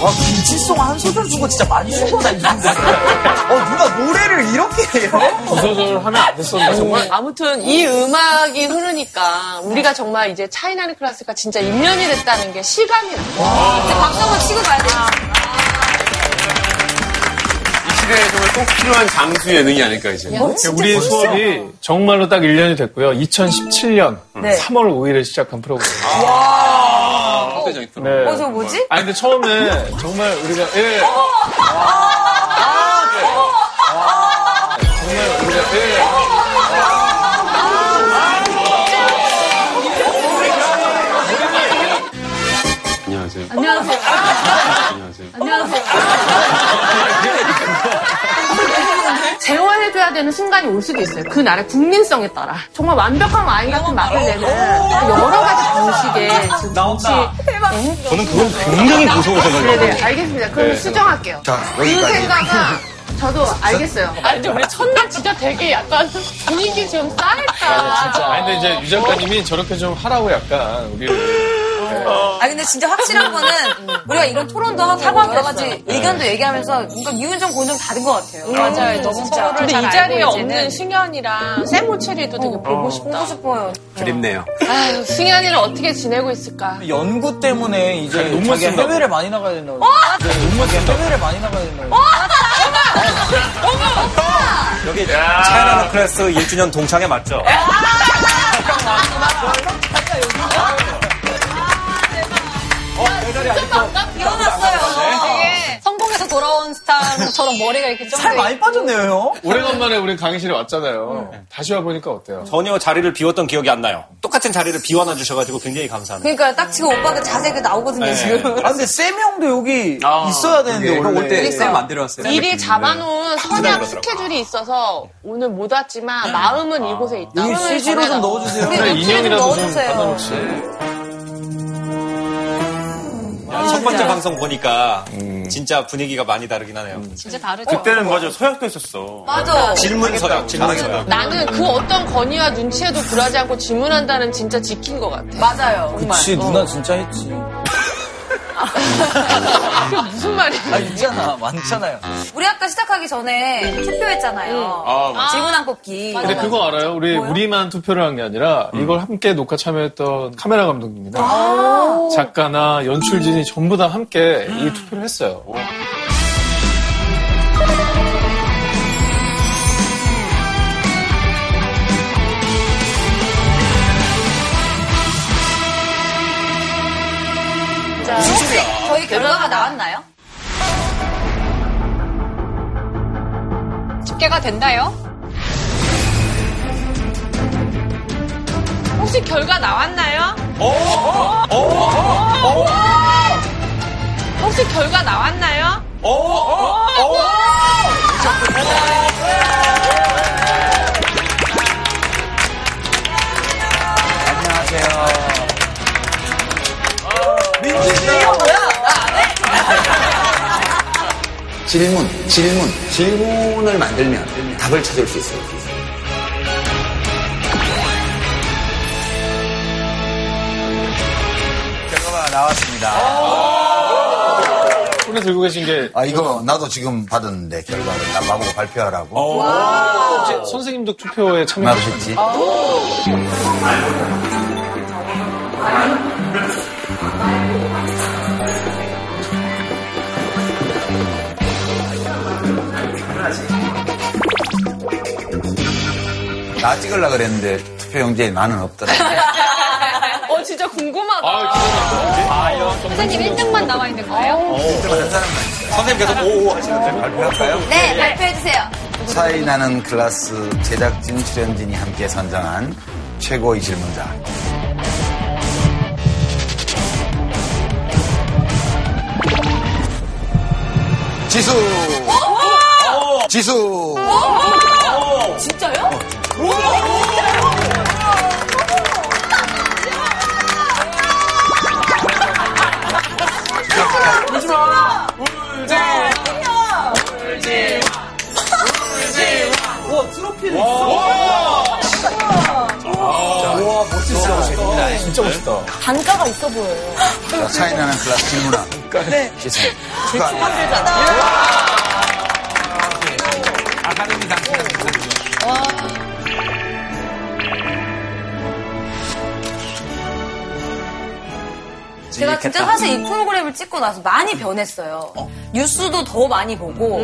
와, 김치송 한 소절 주고 진짜 많이 준 거다, 이 정도. 누가 노래를 이렇게 해요? 두 소절 하면 안 됐었는데, 정말. 아무튼, 이 음악이 흐르니까, 우리가 정말 이제 차이나는 클라스가 진짜 1년이 됐다는 게 실감이 나요. 와. 박수 한번 치고 가야 돼요. 이 시대에 정말 꼭 필요한 장수 예능이 아닐까, 이제. 우리의 수업이 정말로 딱 1년이 됐고요. 2017년 3월 5일에 시작한 프로그램. 네. 저 뭐지? 아니, 근데 처음에 정말 우리가, 예. 안녕하세요. 안녕하세요. 안녕하세요. 안녕하세요. 재활해줘야 되는 순간이 올 수도 있어요. 그 나라의 국민성에 따라. 정말 완벽한 와인 같은 맛을 내는 여러 가지 방식의 정치. 저는 그건 굉장히 무서워서 그래요. 네네, 알겠습니다. 그럼 수정할게요. 자, 그 생각은 저도 알겠어요. 아니, 우리 첫날 진짜 되게 약간 분위기 좀 싸했다. 아니, 근데 이제 유 작가님이 저렇게 좀 하라고 약간 우리를. 아 근데 진짜 확실한 거는 우리가 이런 토론도 하고 여러 가지 의견도 얘기하면서 뭔가 미운정 고운정 다른 것 같아요. 맞아요. 너무 진짜. 근데 이 자리에 없는 승현이랑 세모체리도 되게 보고 싶다. 보고 싶어요. 그립네요. 아유 승현이는 어떻게 지내고 있을까? 연구 때문에 이제 너무 해외를 많이 나가야 된다고. 너무 해외를 많이 나가야 된다고. 여기 차이나는 클라스 1주년 동창회 맞죠? 되게 성공해서 돌아온 스타처럼 머리가 이렇게 좀 살 많이 빠졌네요. 오래간만에 우리 강의실에 왔잖아요. 다시 와보니까 어때요? 전혀 자리를 비웠던 기억이 안 나요. 똑같은 자리를 비워놔 주셔가지고 굉장히 감사합니다. 그러니까 딱 지금 오빠 그 자세가 나오거든요. 네. 지금. 아 근데 쌤 형도 여기 있어야 되는데 오늘 때 쌤 안 데려왔어요. 미리 잡아놓은 선약 스케줄이 있어서 오늘 못 왔지만 마음은 이곳에 있다. 이 CG로 좀 넣어주세요. 그래, 인형이라도 좀 받아놓지. 첫 번째 방송 보니까 진짜 분위기가 많이 다르긴 하네요. 진짜 다르죠. 그때는 맞아 서약도 있었어. 맞아. 질문 서약. 나는 그 어떤 건의와 눈치에도 굴하지 않고 질문한다는 진짜 지킨 것 같아. 맞아요. 그치 정말. 누나 진짜 했지. 그게 무슨 말이야? 아 있잖아 많잖아요. 우리 아까 시작하기 전에 투표했잖아요. 질문 안 뽑기. 근데 그거 알아요? 우리만 투표를 한 게 아니라 이걸 함께 녹화 참여했던 카메라 감독님이나 작가나 연출진이 전부 다 함께 이 투표를 했어요. 혹시 저희 결과가 나왔나요? 집계가 됐나요? 혹시 결과 나왔나요? 오! 혹시 결과 나왔나요? 오! 안녕하세요. 질문을 만들면 답을 찾을 수 있어요. 결과가 나왔습니다. 손에 들고 계신 게 이거 나도 지금 받았는데 결과를 나보고 발표하라고. 선생님도 투표에 참여하셨지. 나 찍으려고 그랬는데 투표용지에 나는 없더라. 진짜 궁금하다. 선생님 1등만 남아있는 거예요? 1등만 한 사람만 있어요. 선생님 계속 오오 하시는데 발표할까요? 네, 발표해주세요. 차이나는 클라스 제작진 출연진이 함께 선정한 최고의 질문자. 지수! 지수! 진짜요? 울지마! 울지마! 울지마! 와, 트로피를 있어. 와, 멋지시다. 진짜 멋있다. 단가가 있어 보여요. 자, 차이나는 클라스 질문함. 네. 시선. 제 축하드립니다. 아카데미 당첨. 제가 진짜 사실 이 프로그램을 찍고 나서 많이 변했어요. 뉴스도 더 많이 보고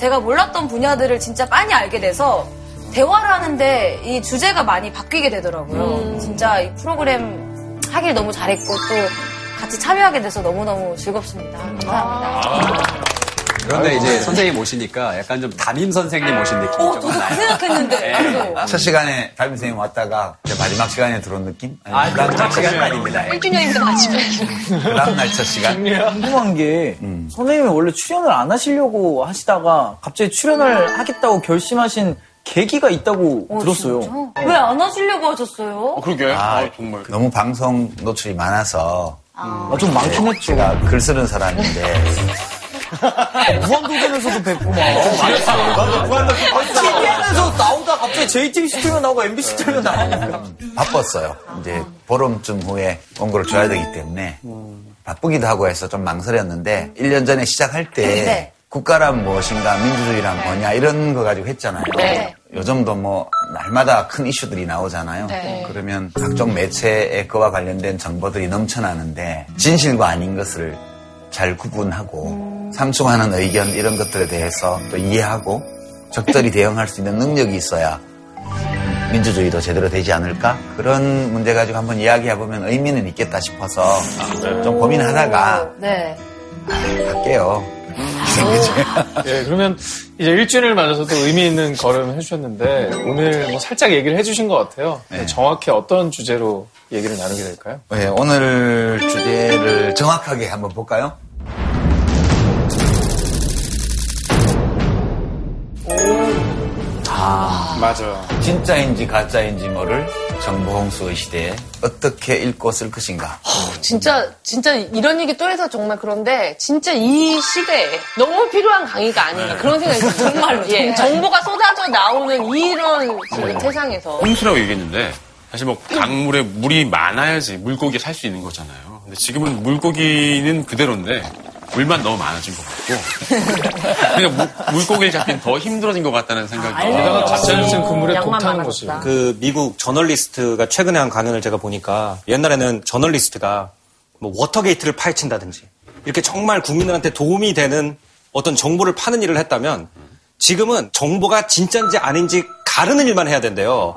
제가 몰랐던 분야들을 진짜 많이 알게 돼서 대화를 하는데 이 주제가 많이 바뀌게 되더라고요. 진짜 이 프로그램 하길 너무 잘했고 또 같이 참여하게 돼서 너무너무 즐겁습니다. 감사합니다. 그런데 이제 선생님 오시니까 약간 좀 담임 선생님 오신 느낌. 저도 그 생각했는데. 첫 시간에 담임 선생님 왔다가 마지막 시간에 들어온 느낌? 그다음 첫 시간은 아닙니다. 1주년인데 마지막. 그 다음날 첫 시간. 궁금한 게 선생님이 원래 출연을 안 하시려고 하시다가 갑자기 출연을 하겠다고 결심하신 계기가 있다고 들었어요. 왜 안 하시려고 하셨어요? 그러게. 정말. 너무 방송 노출이 많아서. 좀 많긴 했죠. 제가 글 쓰는 사람인데. 무한도전에서도 뵙구만. TV에서 나오다 갑자기 JTBC 틀면 나오고 MBC 틀면 나오니까. 바빴어요. 이제 보름쯤 후에 원고를 줘야 되기 때문에 바쁘기도 하고 해서 좀 망설였는데 1년 전에 시작할 때 네. 국가란 무엇인가 민주주의란 뭐냐 이런 거 가지고 했잖아요. 네. 요즘도 뭐 날마다 큰 이슈들이 나오잖아요. 네. 그러면 각종 매체에 그와 관련된 정보들이 넘쳐나는데 진실과 아닌 것을 잘 구분하고 상충하는 의견 이런 것들에 대해서 또 이해하고 적절히 대응할 수 있는 능력이 있어야 민주주의도 제대로 되지 않을까? 그런 문제 가지고 한번 이야기해보면 의미는 있겠다 싶어서 좀 고민하다가 네. 갈게요. 예, 그러면 이제 1주년을 맞아서 또 의미 있는 걸음을 해주셨는데 오늘 뭐 살짝 얘기를 해주신 것 같아요. 네. 정확히 어떤 주제로 얘기를 나누게 될까요? 네, 오늘 주제를 정확하게 한번 볼까요? 맞아요. 진짜인지 가짜인지 뭐를 정보홍수의 시대에 어떻게 읽고 쓸 것인가. 진짜 이런 얘기 또 해서 정말 그런데 진짜 이 시대에 너무 필요한 강의가 아닌가 그런 생각이 들어요. 정말로. 예, 정보가 쏟아져 나오는 이런 세상에서. 홍수라고 얘기했는데 사실 뭐 강물에 물이 많아야지 물고기 살 수 있는 거잖아요. 근데 지금은 물고기는 그대로인데 물만 너무 많아진 것 같고 그러니까 물고기를 잡긴 더 힘들어진 것 같다는 생각이 들어요. 자체적인 그 물에 독타는 거지. 그 미국 저널리스트가 최근에 한 강연을 제가 보니까 옛날에는 저널리스트가 뭐 워터게이트를 파헤친다든지 이렇게 정말 국민들한테 도움이 되는 어떤 정보를 파는 일을 했다면 지금은 정보가 진짜인지 아닌지 가르는 일만 해야 된대요.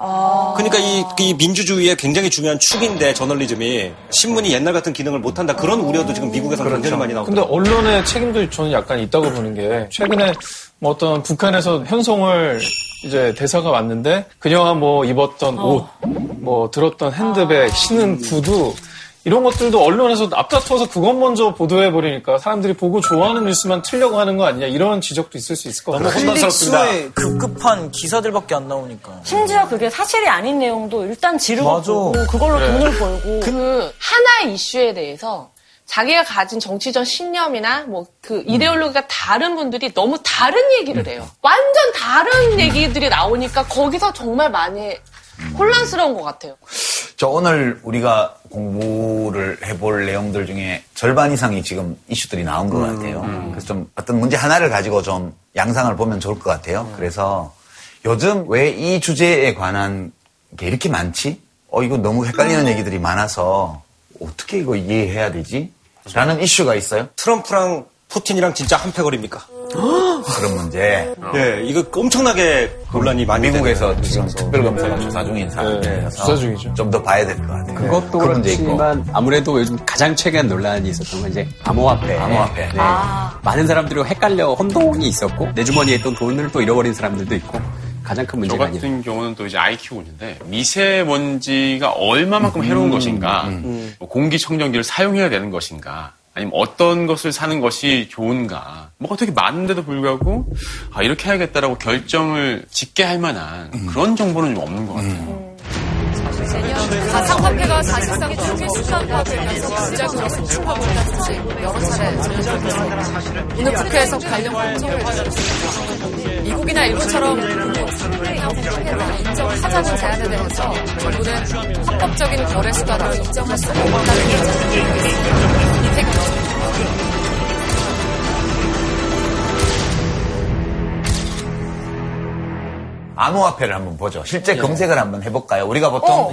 그러니까 이 민주주의의 굉장히 중요한 축인데 저널리즘이 신문이 옛날 같은 기능을 못한다 그런 우려도 지금 미국에서는 굉장히 많이 나오고. 근데 언론의 책임도 저는 약간 있다고 보는 게 최근에 뭐 어떤 북한에서 현송을 이제 대사가 왔는데 그녀가 뭐 입었던 옷, 뭐 들었던 핸드백, 신은 구두 이런 것들도 언론에서 앞다퉈서 그것 먼저 보도해버리니까 사람들이 보고 좋아하는 뉴스만 틀려고 하는 거 아니냐 이런 지적도 있을 수 있을 것 같아요. 너무 혼란스럽습니다. 급급한 기사들밖에 안 나오니까. 심지어 그게 사실이 아닌 내용도 일단 지르고 그걸로 그래. 돈을 벌고. 그 하나의 이슈에 대해서 자기가 가진 정치적 신념이나 뭐 그 이데올로기가 다른 분들이 너무 다른 얘기를 해요. 완전 다른 얘기들이 나오니까 거기서 정말 많이 혼란스러운 것 같아요. 저 오늘 우리가 공부를 해볼 내용들 중에 절반 이상이 지금 이슈들이 나온 것 같아요. 그래서 좀 어떤 문제 하나를 가지고 좀 양상을 보면 좋을 것 같아요. 그래서 요즘 왜 이 주제에 관한 게 이렇게 많지? 이거 너무 헷갈리는 얘기들이 많아서 어떻게 이거 이해해야 되지? 라는 이슈가 있어요. 트럼프랑 푸틴이랑 진짜 한패거리입니까? 그런 문제. 네, 이거 엄청나게 논란이 많이 미국에서 되는 지금 특별검사가 조사 중인 사안이라서 조사 중이죠. 좀 더 봐야 될 것 같아요. 그것도 그렇지만 아무래도 요즘 가장 최근 논란이 있었던 건 이제 암호화폐. 네. 많은 사람들이 헷갈려 혼동이 있었고 내 주머니에 있던 돈을 또 잃어버린 사람들도 있고 가장 큰 문제가 아니에요. 저 같은 경우는 또 이제 아이 키우는데 미세먼지가 얼마만큼 해로운 것인가, 뭐 공기청정기를 사용해야 되는 것인가. 아니면 어떤 것을 사는 것이 좋은가. 뭐가 되게 많은데도 불구하고 이렇게 해야겠다라고 결정을 짓게 할 만한 그런 정보는 좀 없는 것 같아요. 가상화폐가 사실상 그렇게 수단과 되면서 부작용을 수출하고자 사실 여러 차례 전해졌습니다. 오늘 국회에서 관련 검토를 했습니다. 미국이나 일본처럼 국내 상태에서 인정하지 찾아는 가야 되면서 결국은 합법적인 거래 수단으로 인정할 수 없다는 게 JTBC 이태규 암호화폐를 한번 보죠. 실제 검색을 한번 해볼까요? 우리가 보통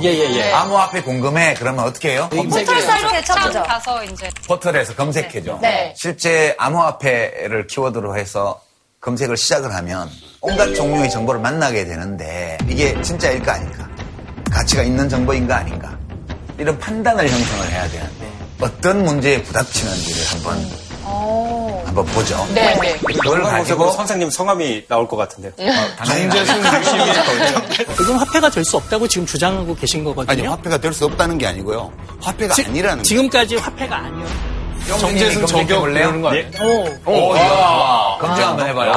암호화폐 궁금해 그러면 어떻게 해요? 포털 사이트에 가서 이제 포털에서 검색해죠. 네. 실제 암호화폐를 키워드로 해서 검색을 시작을 하면 온갖 종류의 정보를 만나게 되는데 이게 진짜일까 아닐까? 가치가 있는 정보인가 아닌가? 이런 판단을 형성을 해야 되는데 어떤 문제에 부닥치는지를 한번 보죠. 네. 그걸 가지고 선생님 성함이 나올 것 같은데요. 정재승 유시민. 지금 화폐가 될 수 없다고 지금 주장하고 계신 거거든요. 아니, 화폐가 될 수 없다는 게 아니고요. 화폐가 아니라는 거예요. 지금까지 화폐가 아니요. 정재승 저격을 내는 거 아니에요? 검증 한번 해봐요.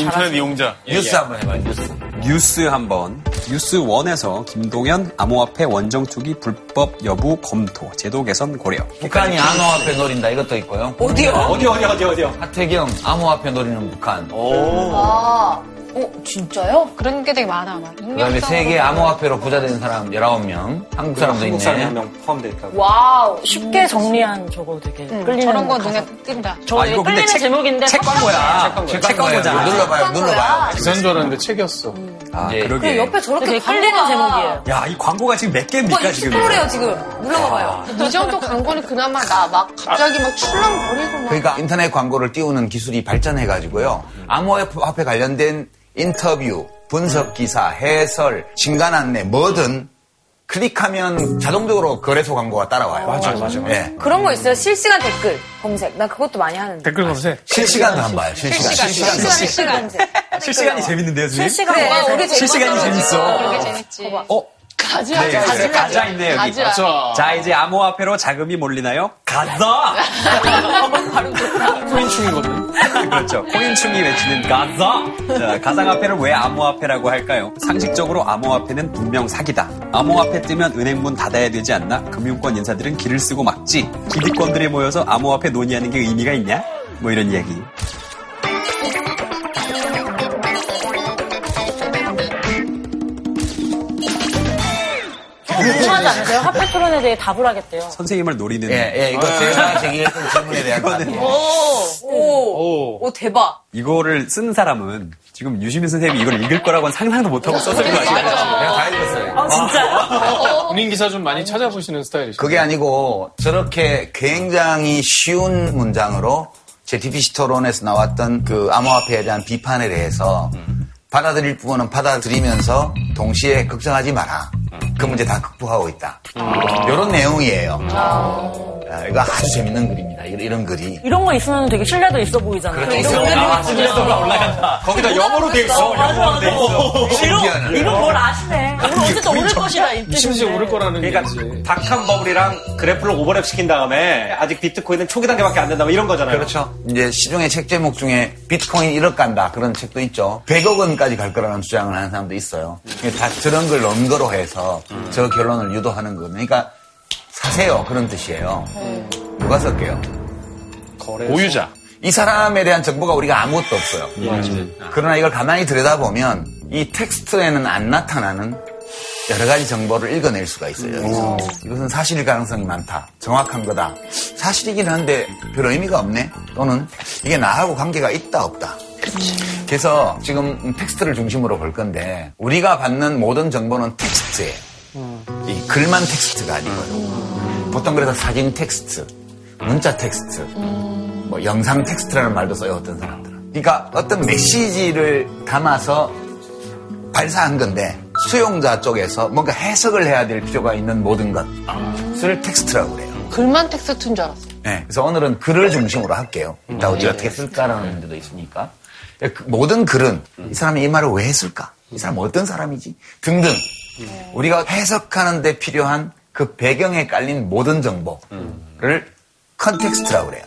인터넷 이용자. 뉴스 한번 해봐요. 뉴스 한번. 뉴스1에서 김동연 암호화폐 원정 투기 불법 여부 검토 제도 개선 고려. 북한이 암호화폐 노린다 이것도 있고요. 어디요? 어디요? 하태경 암호화폐 노리는 북한. 진짜요? 그런 게 되게 많아. 그다음에 세계 암호화폐로 부자 된 사람 19명, 한국 사람도 있네. 한국 사람 1명 포함되어 있다고. 와우, 쉽게 정리한 저거 되게 끌리는. 저런 거 눈에 띈다. 저 이거 근데 책 제목인데 책 광고야. 책 광고잖아. 눌러봐요. 기사인 줄 알았는데 책이었어. 그러게. 옆에 저렇게 끌리는 제목이에요. 야, 이 광고가 지금 몇 개입니까 지금? 뭐래요 지금? 눌러봐봐요. 이 정도 광고는 그나마 나 막 갑자기 막 출렁거리고 막. 그러니까 인터넷 광고를 띄우는 기술이 발전해가지고요. 암호화폐 관련된 인터뷰, 분석기사, 해설, 신간 안내, 뭐든 클릭하면 자동적으로 거래소 광고가 따라와요. 맞아요. 네. 그런 거 있어요. 실시간 댓글 검색. 나 그것도 많이 하는데. 댓글 검색? 실시간도 한번 봐요. 실시간 검색. 실시간이 재밌는데요, 지금? 실시간이 재밌어. 그렇게 재밌지. 가자 있네요, 여기. 자, 이제 암호화폐로 자금이 몰리나요? 가자! 코인충이거든. 그렇죠. 코인충이 외치는 가자! 자, 가상화폐를 왜 암호화폐라고 할까요? 상식적으로 암호화폐는 분명 사기다. 암호화폐 뜨면 은행 문 닫아야 되지 않나? 금융권 인사들은 길을 쓰고 막지. 기득권들이 모여서 암호화폐 논의하는 게 의미가 있냐? 뭐 이런 이야기. 궁금하지 않으세요? 화폐 토론에 대해 답을 하겠대요. 선생님을 노리는. 이거 제가 제기했던 질문에 대한 답이에요. 대박. 이거를 쓴 사람은 지금 유시민 선생님이 이걸 읽을 거라고는 상상도 못하고 썼을 거 아니에요? 내가 다 읽었어요. 진짜요? 본인 기사 좀 많이 찾아보시는 스타일이시죠? 그게 아니고 저렇게 굉장히 쉬운 문장으로 JTBC 토론에서 나왔던 그 암호화폐에 대한 비판에 대해서 받아들일 부분은 받아들이면서 동시에 걱정하지 마라. 그 문제 다 극복하고 있다. 이런 내용이에요. 이거 아주 재밌는 글입니다. 이런 글이. 이런 거 있으면 되게 신뢰도 있어 보이잖아요. 신뢰도가 올라간다. 거기다 영어로 돼 있어. 신기하네. 이런 뭘 아시네. 어쨌든 오를 것이라. 심지어 오를 거라는 얘기지. 그러니까 닥한 버블이랑 그래프를 오버랩 시킨 다음에 아직 비트코인은 초기 단계밖에 안 된다. 이런 거잖아요. 그렇죠. 이제 시중의 책 제목 중에 비트코인 1억 간다. 그런 책도 있죠. 100억 원까지 갈 거라는 주장을 하는 사람도 있어요. 다 저런 걸 넘거로 해서 저 결론을 유도하는 거예요. 그러니까 사세요. 그런 뜻이에요. 누가 쓸게요? 보유자. 이 사람에 대한 정보가 우리가 아무것도 없어요. 그러나 이걸 가만히 들여다보면 이 텍스트에는 안 나타나는 여러 가지 정보를 읽어낼 수가 있어요. 여기서. 이것은 사실일 가능성이 많다. 정확한 거다. 사실이긴 한데 별 의미가 없네. 또는 이게 나하고 관계가 있다 없다. 그래서 지금 텍스트를 중심으로 볼 건데 우리가 받는 모든 정보는 텍스트예요. 이 글만 텍스트가 아니고요. 보통 그래서 사진 텍스트, 문자 텍스트, 뭐 영상 텍스트라는 말도 써요. 어떤 사람들은. 그러니까 어떤 메시지를 담아서 발사한 건데 수용자 쪽에서 뭔가 해석을 해야 될 필요가 있는 모든 것을 텍스트라고 그래요. 글만 텍스트인 줄 알았어요. 네, 그래서 오늘은 글을 중심으로 할게요. 일단 어디 어떻게 쓸까라는 문제도 있으니까. 모든 글은 이 사람이 이 말을 왜 했을까? 이 사람은 어떤 사람이지? 등등. 우리가 해석하는 데 필요한 그 배경에 깔린 모든 정보를 컨텍스트라고 그래요.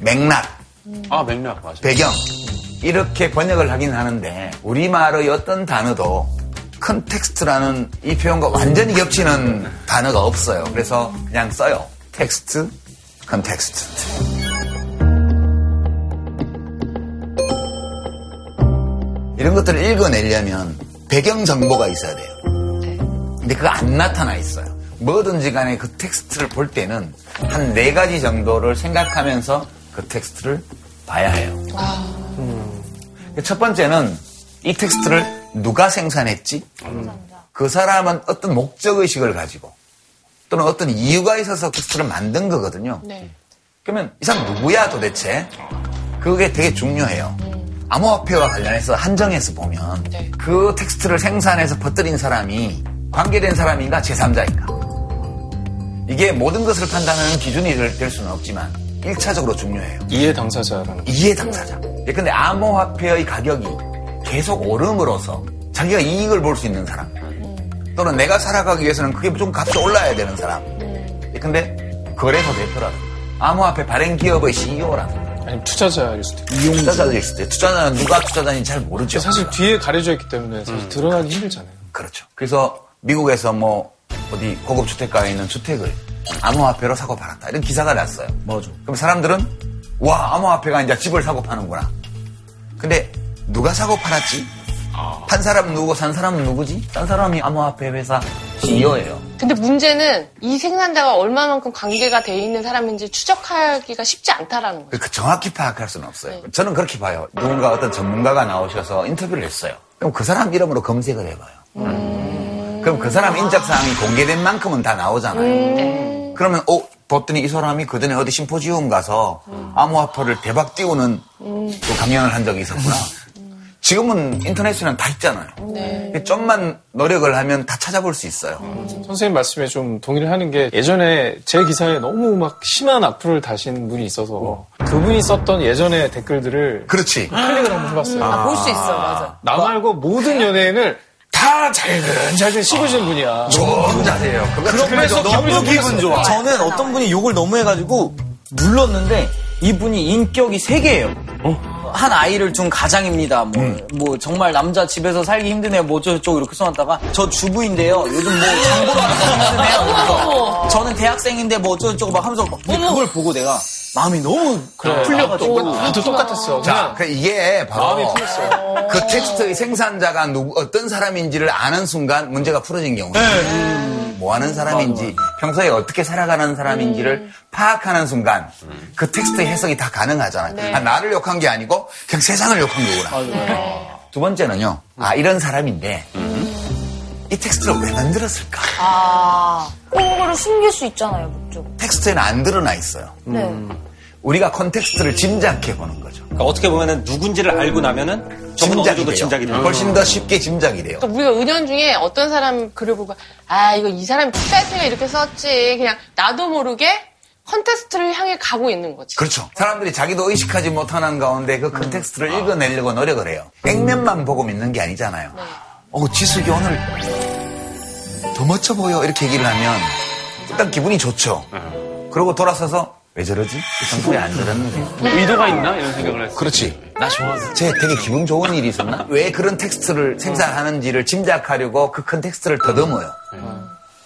맥락. 맥락 맞아요. 배경. 이렇게 번역을 하긴 하는데 우리말의 어떤 단어도 컨텍스트라는 이 표현과 완전히 겹치는 단어가 없어요. 그래서 그냥 써요. 텍스트, 컨텍스트. 이런 것들을 읽어내려면 배경 정보가 있어야 돼요. 네. 근데 그거 안 나타나 있어요. 뭐든지 간에 그 텍스트를 볼 때는 한 4가지 정도를 생각하면서 그 텍스트를 봐야 해요. 첫 번째는 이 텍스트를 누가 생산했지? 그 사람은 어떤 목적의식을 가지고 또는 어떤 이유가 있어서 텍스트를 만든 거거든요. 네. 그러면 이 사람 누구야 도대체? 그게 되게 중요해요. 암호화폐와 관련해서 한정해서 보면 네. 그 텍스트를 생산해서 퍼뜨린 사람이 관계된 사람인가 제3자인가. 이게 모든 것을 판단하는 기준이 될 수는 없지만 1차적으로 중요해요. 이해 당사자. 예, 근데 암호화폐의 가격이 계속 오름으로써 자기가 이익을 볼 수 있는 사람 또는 내가 살아가기 위해서는 그게 좀 값이 올라야 되는 사람. 예, 근데 거래소 대표라든가 암호화폐 발행 기업의 CEO라든가 아니면 투자자일 수도 있고. 투자자일 수도 있고. 투자자는 누가 투자자인지 잘 모르죠. 사실 뒤에 가려져 있기 때문에 사실 드러나기 그렇죠. 힘들잖아요. 그렇죠. 그래서 미국에서 뭐 어디 고급 주택가에 있는 주택을 암호화폐로 사고 팔았다. 이런 기사가 났어요. 뭐죠? 그럼 사람들은 와 암호화폐가 이제 집을 사고 파는구나. 근데 누가 사고 팔았지? 판 사람은 누구고 산 사람은 누구지? 딴 사람이 암호화폐 회사 CEO예요. 근데 문제는 이 생산자가 얼마만큼 관계가 돼 있는 사람인지 추적하기가 쉽지 않다라는 거예요. 그 정확히 파악할 수는 없어요. 네. 저는 그렇게 봐요. 누군가 어떤 전문가가 나오셔서 인터뷰를 했어요. 그럼 그 사람 이름으로 검색을 해봐요. 그럼 그 사람 인적사항이 공개된 만큼은 다 나오잖아요. 네. 그러면 봤더니 이 사람이 그전에 어디 심포지움 가서 암호화폐를 대박 띄우는 그 강연을 한 적이 있었구나. 지금은 인터넷에는 다 있잖아요. 네. 좀만 노력을 하면 다 찾아볼 수 있어요. 선생님 말씀에 좀 동의를 하는 게 예전에 제 기사에 너무 막 심한 악플을 다신 분이 있어서 그분이 썼던 예전에 댓글들을 그렇지. 클릭을 한번 해봤어요. 볼 수 있어. 맞아. 나 말고 모든 연예인을 다 잘근잘근 씹으신 분이야. 좋은 자세요. 그래서 너무 기분 좋아. 저는 어떤 분이 욕을 너무 해가지고 눌렀는데 이분이 인격이 3개예요. 한 아이를 둔 가장입니다. 뭐 정말 남자 집에서 살기 힘드네요. 뭐 어쩌고저쩌고 이렇게 써놨다가 저 주부인데요. 요즘 뭐 장보러 왔다고 힘드네요. 저는 대학생인데 뭐 어쩌고저쩌고 막 하면서 막 그걸 보고 내가 마음이 너무 풀려가지고 나도 똑같았어. 자, 이게 바로 마음이 풀렸어요. 그 텍스트의 생산자가 어떤 사람인지를 아는 순간 문제가 풀어진 경우예요. 뭐 하는 사람인지 평소에 어떻게 살아가는 사람인지를 파악하는 순간 그 텍스트의 해석이 다 가능하잖아요. 네. 나를 욕한 게 아니고 그냥 세상을 욕한 거구나. 두 번째는요. 이런 사람인데 이 텍스트를 왜 만들었을까? 그거를 숨길 수 있잖아요. 목적은. 텍스트에는 안 드러나 있어요. 우리가 컨텍스트를 짐작해 보는 거죠. 그러니까 어떻게 보면은 누군지를 알고 나면은 짐작이 돼요. 훨씬 더 쉽게 짐작이 돼요. 그러니까 우리가 은연중에 어떤 사람 글을 보고 이거 이 사람이 투자했으니까 이렇게 썼지. 그냥 나도 모르게 컨텍스트를 향해 가고 있는 거지. 그렇죠. 사람들이 자기도 의식하지 못하는 가운데 그 컨텍스트를 읽어내려고 노력을 해요. 액면만 보고 믿는 게 아니잖아요. 네. 지숙이 오늘 더 멋져 보여 이렇게 얘기를 하면 일단 기분이 좋죠. 그러고 돌아서서 왜 저러지? 정보에 안 들었는데. 의도가 있나? 이런 생각을 했어요. 그렇지. 나 좋아서. 쟤 되게 기분 좋은 일이 있었나? 왜 그런 텍스트를 생산하는지를 짐작하려고 그 컨텍스트를 더듬어요.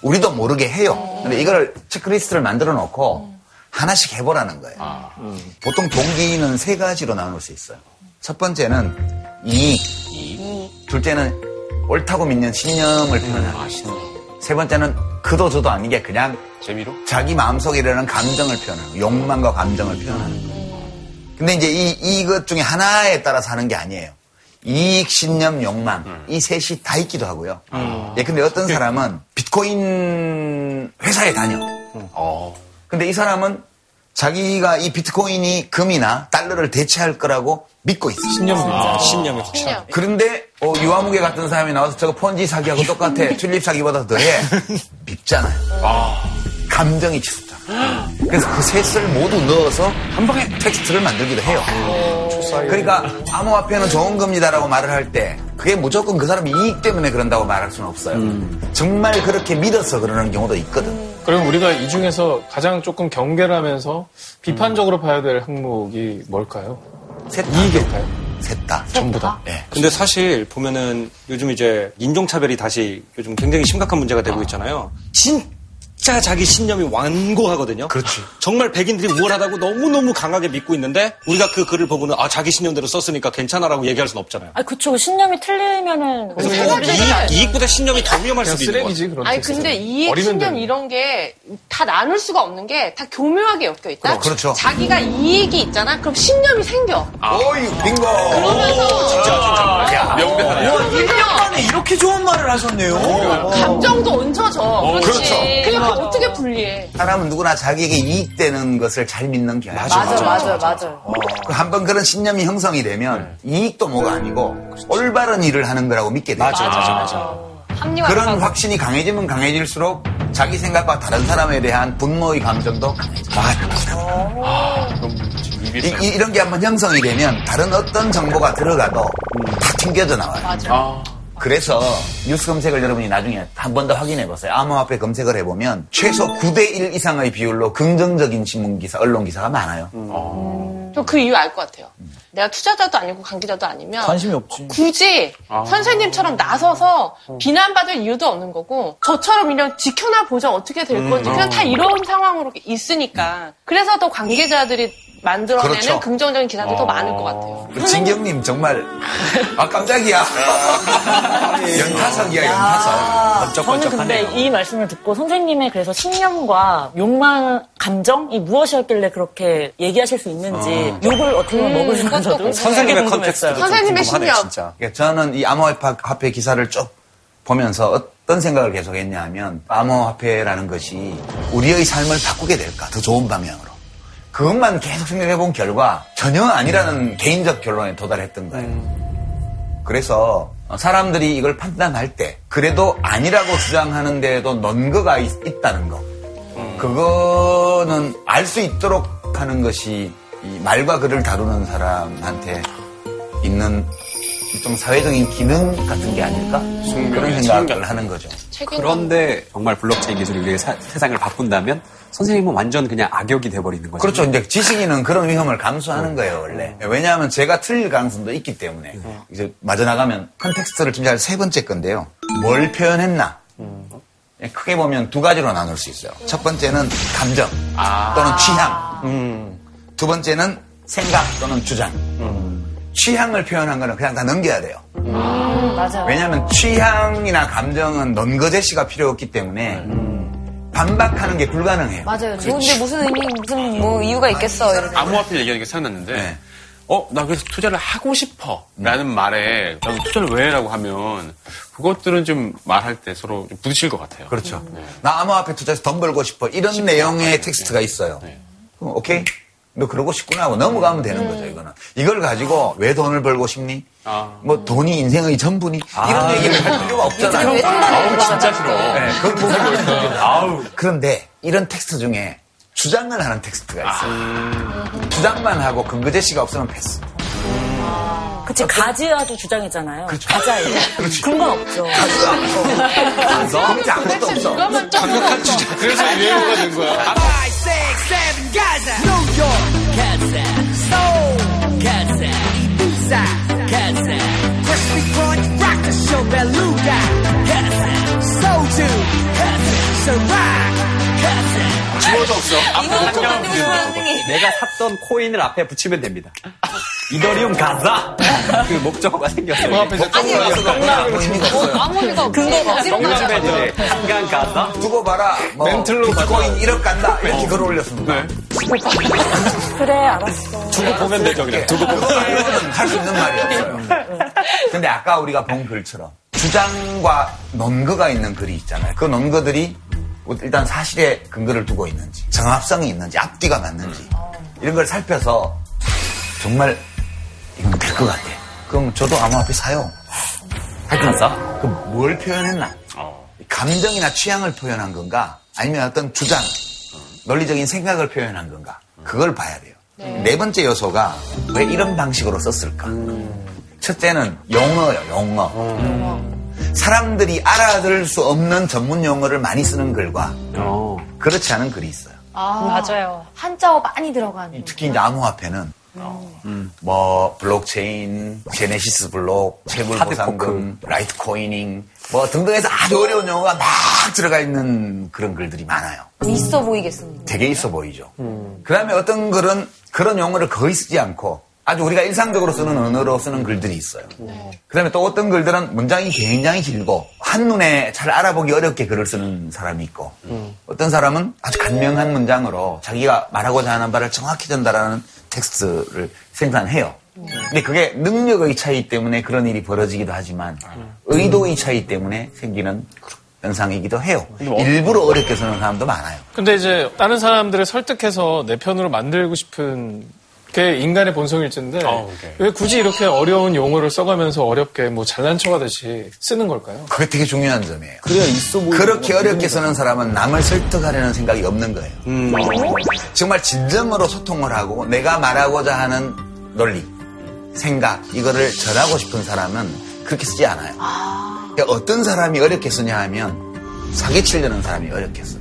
우리도 모르게 해요. 근데 이걸 체크리스트를 만들어 놓고 하나씩 해보라는 거예요. 보통 동기는 3가지로 나눌 수 있어요. 첫 번째는 이익. 둘째는 옳다고 믿는 신념을 표현하는. 세 번째는 그도 저도 아닌 게 그냥 재미로 자기 마음속에 일어나는 감정을 표현하는 거예요. 욕망과 감정을 표현하는 거예요. 근데 이제 이것 중에 하나에 따라 사는 게 아니에요. 이익, 신념, 욕망 이 3이 다 있기도 하고요. 예, 근데 어떤 사람은 비트코인 회사에 다녀. 근데 이 사람은 자기가 이 비트코인이 금이나 달러를 대체할 거라고 믿고 있어요. 신념을 확실하게. 그런데 유아무개 같은 사람이 나와서 저거 펀지 사기하고 똑같아. 튤립 사기보다 더해. 믿잖아요. 감정이 치솟다. 그래서 그 3을 모두 넣어서 한 방에 텍스트를 만들기도 해요. 그러니까 암호화폐는 좋은 겁니다라고 말을 할 때 그게 무조건 그 사람이 이익 때문에 그런다고 말할 수는 없어요. 정말 그렇게 믿어서 그러는 경우도 있거든. 그럼 우리가 이 중에서 가장 조금 경계를 하면서 비판적으로 봐야 될 항목이 뭘까요? 이익일까요? 셋다. 전부 다. 네. 근데 사실 보면은 요즘 이제 인종차별이 다시 요즘 굉장히 심각한 문제가 되고 있잖아요. 진짜 진짜 자기 신념이 완고하거든요. 그렇지. 정말 백인들이 우월하다고 너무너무 강하게 믿고 있는데 우리가 그 글을 보고는 아 자기 신념대로 썼으니까 괜찮아라고 얘기할 순 없잖아요. 아 그렇죠. 신념이 틀리면은 이익보다 신념이 더 위험할 수도 있는 거예요. 아니 근데 이익, 신념 이런 게 다 나눌 수가 없는 게 다 교묘하게 엮여 있다. 그렇죠. 자기가 이익이 있잖아. 그럼 신념이 생겨. 어이 빙고. 그러면서 진짜 명대사네. 1년 만에 이렇게 좋은 말을 하셨네요. 감정도 얹혀져. 그렇죠. 그러니까 어떻게 분리해? 사람은 누구나 자기에게 이익되는 것을 잘 믿는 게 아니죠. 맞아. 한번 그런 신념이 형성이 되면 이익도 뭐가 아니고 올바른 일을 하는 거라고 믿게 돼요. 맞아. 그런 확신이 강해지면 강해질수록 자기 생각과 다른 사람에 대한 분노의 감정도 강해져요. 이런 게 한번 형성이 되면 다른 어떤 정보가 들어가도 다 튕겨져 나와요. 맞아. 그래서 뉴스 검색을 여러분이 나중에 한 번 더 확인해보세요. 암호화폐 검색을 해보면 최소 9:1 이상의 비율로 긍정적인 신문기사, 언론기사가 많아요. 저 그 이유 알 것 같아요. 내가 투자자도 아니고 관계자도 아니면 관심이 없지. 굳이 선생님처럼 나서서 비난받을 이유도 없는 거고 저처럼 그냥 지켜나보자 어떻게 될 건지 그냥 다 이런 상황으로 있으니까 그래서 더 관계자들이 만들어내는 그렇죠. 긍정적인 기사도 더 많을 것 같아요. 진경님 정말 아 깜짝이야. 연타석이야. 저는 근데 이 말씀을 듣고 선생님의 그래서 신념과 욕망, 감정이 무엇이었길래 그렇게 얘기하실 수 있는지 욕을 어떻게 먹으시면서도 선생님의 컨텍스트도 선생님의 신념. 진짜. 저는 이 암호화폐 기사를 쭉 보면서 어떤 생각을 계속했냐 하면 암호화폐라는 것이 우리의 삶을 바꾸게 될까 더 좋은 방향으로. 그것만 계속 생각해본 결과 전혀 아니라는 개인적 결론에 도달했던 거예요. 그래서 사람들이 이걸 판단할 때 그래도 아니라고 주장하는 데에도 논거가 있다는 거. 그거는 알 수 있도록 하는 것이 이 말과 글을 다루는 사람한테 있는 좀 사회적인 기능 같은 게 아닐까? 그런 생각을 하는 거죠. 그런데 정말 블록체인 기술이 우리의 세상을 바꾼다면 선생님은 완전 그냥 악역이 돼버리는 거죠. 그렇죠. 이제 지식인은 그런 위험을 감수하는 거예요, 원래. 왜냐하면 제가 틀릴 가능성도 있기 때문에. 이제 맞아나가면 컨텍스트를 준비할 세 번째 건데요. 뭘 표현했나? 크게 보면 두 가지로 나눌 수 있어요. 첫 번째는 감정 또는 취향. 두 번째는 생각 또는 주장. 취향을 표현한 거는 그냥 다 넘겨야 돼요. 맞아요. 왜냐하면 취향이나 감정은 논거 제시가 필요 없기 때문에 반박하는 게 불가능해요. 맞아요. 좋은데 무슨 의미, 무슨 뭐 이유가 있겠어. 암호화폐 얘기하니까 생각났는데 나 그래서 투자를 하고 싶어 라는 말에 나도 투자를 왜? 라고 하면 그것들은 좀 말할 때 서로 좀 부딪힐 것 같아요. 그렇죠. 나 암호화폐 투자해서 돈 벌고 싶어 이런 내용의 텍스트가 있어요. 그럼 오케이. 너 그러고 싶구나 하고 넘어가면 되는 거죠, 이거는. 이걸 가지고 왜 돈을 벌고 싶니? 뭐 돈이 인생의 전부니? 이런 얘기를 할 필요가 없잖아요. 아우, 진짜 싫어. 네, 그건 모르겠어요. 그런데 이런 텍스트 중에 주장을 하는 텍스트가 있어요. 주장만 하고 근거 제시가 없으면 패스. 그치, 가지와도 주장이잖아요. 그렇죠. 가자예요. 근거 없죠. 가지가 없어. 아무것도 없어. 강력한 주장. 그래서 유행어가 된 거야. 5, 6, 7, 가자. 뉴욕, 가자. 서울, 가자. 이부사, 가자. Crispy Crunch, rock the show, Beluga, 가자. 소주, 가자. 서락. 주어도 없어. 앞으로 내가 샀던 코인을 앞에 붙이면 됩니다. 이더리움 가자. 그 목적어가 생겼어요. 아무 의미가 없어요. 근데 한강 가자. 두고 봐라. 멘틀로 코인 1억 간다. 이렇게 글을 올렸습니다. 그래 알았어. 두고 보면 되죠 그냥. 두고 보면 할 수 있는 말이 없어요. 근데 아까 우리가 본 글처럼 주장과 논거가 있는 글이 있잖아요. 그 논거들이 일단 사실에 근거를 두고 있는지 정합성이 있는지 앞뒤가 맞는지 이런 걸 살펴서 정말 이건 될 것 같아 그럼 저도 암호화폐 사요 그럼 뭘 표현했나 감정이나 취향을 표현한 건가 아니면 어떤 주장 논리적인 생각을 표현한 건가 그걸 봐야 돼요 네 번째 요소가 왜 이런 방식으로 썼을까 첫째는 용어예요 사람들이 알아들 수 없는 전문 용어를 많이 쓰는 글과 그렇지 않은 글이 있어요. 맞아요. 한자어 많이 들어가는. 특히 이제 암호화폐는 뭐 블록체인, 제네시스 블록, 채굴보상금, 라이트코이닝 뭐 등등에서 아주 어려운 용어가 막 들어가 있는 그런 글들이 많아요. 있어 보이겠습니다. 되게 있어 보이죠. 그 다음에 어떤 글은 그런 용어를 거의 쓰지 않고 아주 우리가 일상적으로 쓰는 언어로 쓰는 글들이 있어요. 그 다음에 또 어떤 글들은 문장이 굉장히 길고 한눈에 잘 알아보기 어렵게 글을 쓰는 사람이 있고 어떤 사람은 아주 간명한 문장으로 자기가 말하고자 하는 바를 정확히 전달하는 텍스트를 생산해요. 근데 그게 능력의 차이 때문에 그런 일이 벌어지기도 하지만 의도의 차이 때문에 생기는 현상이기도 해요. 일부러 어렵게 쓰는 사람도 많아요. 근데 이제 다른 사람들을 설득해서 내 편으로 만들고 싶은 그게 인간의 본성일진데 왜 굳이 이렇게 어려운 용어를 써가면서 어렵게 뭐 잘난 척하듯이 쓰는 걸까요? 그게 되게 중요한 점이에요. 그래야 있어 보이는 그렇게 어렵게 쓰는 사람은 남을 설득하려는 생각이 없는 거예요. 정말 진정으로 소통을 하고 내가 말하고자 하는 논리, 생각 이거를 전하고 싶은 사람은 그렇게 쓰지 않아요. 그러니까 어떤 사람이 어렵게 쓰냐 하면 사기치려는 사람이 어렵게 써요.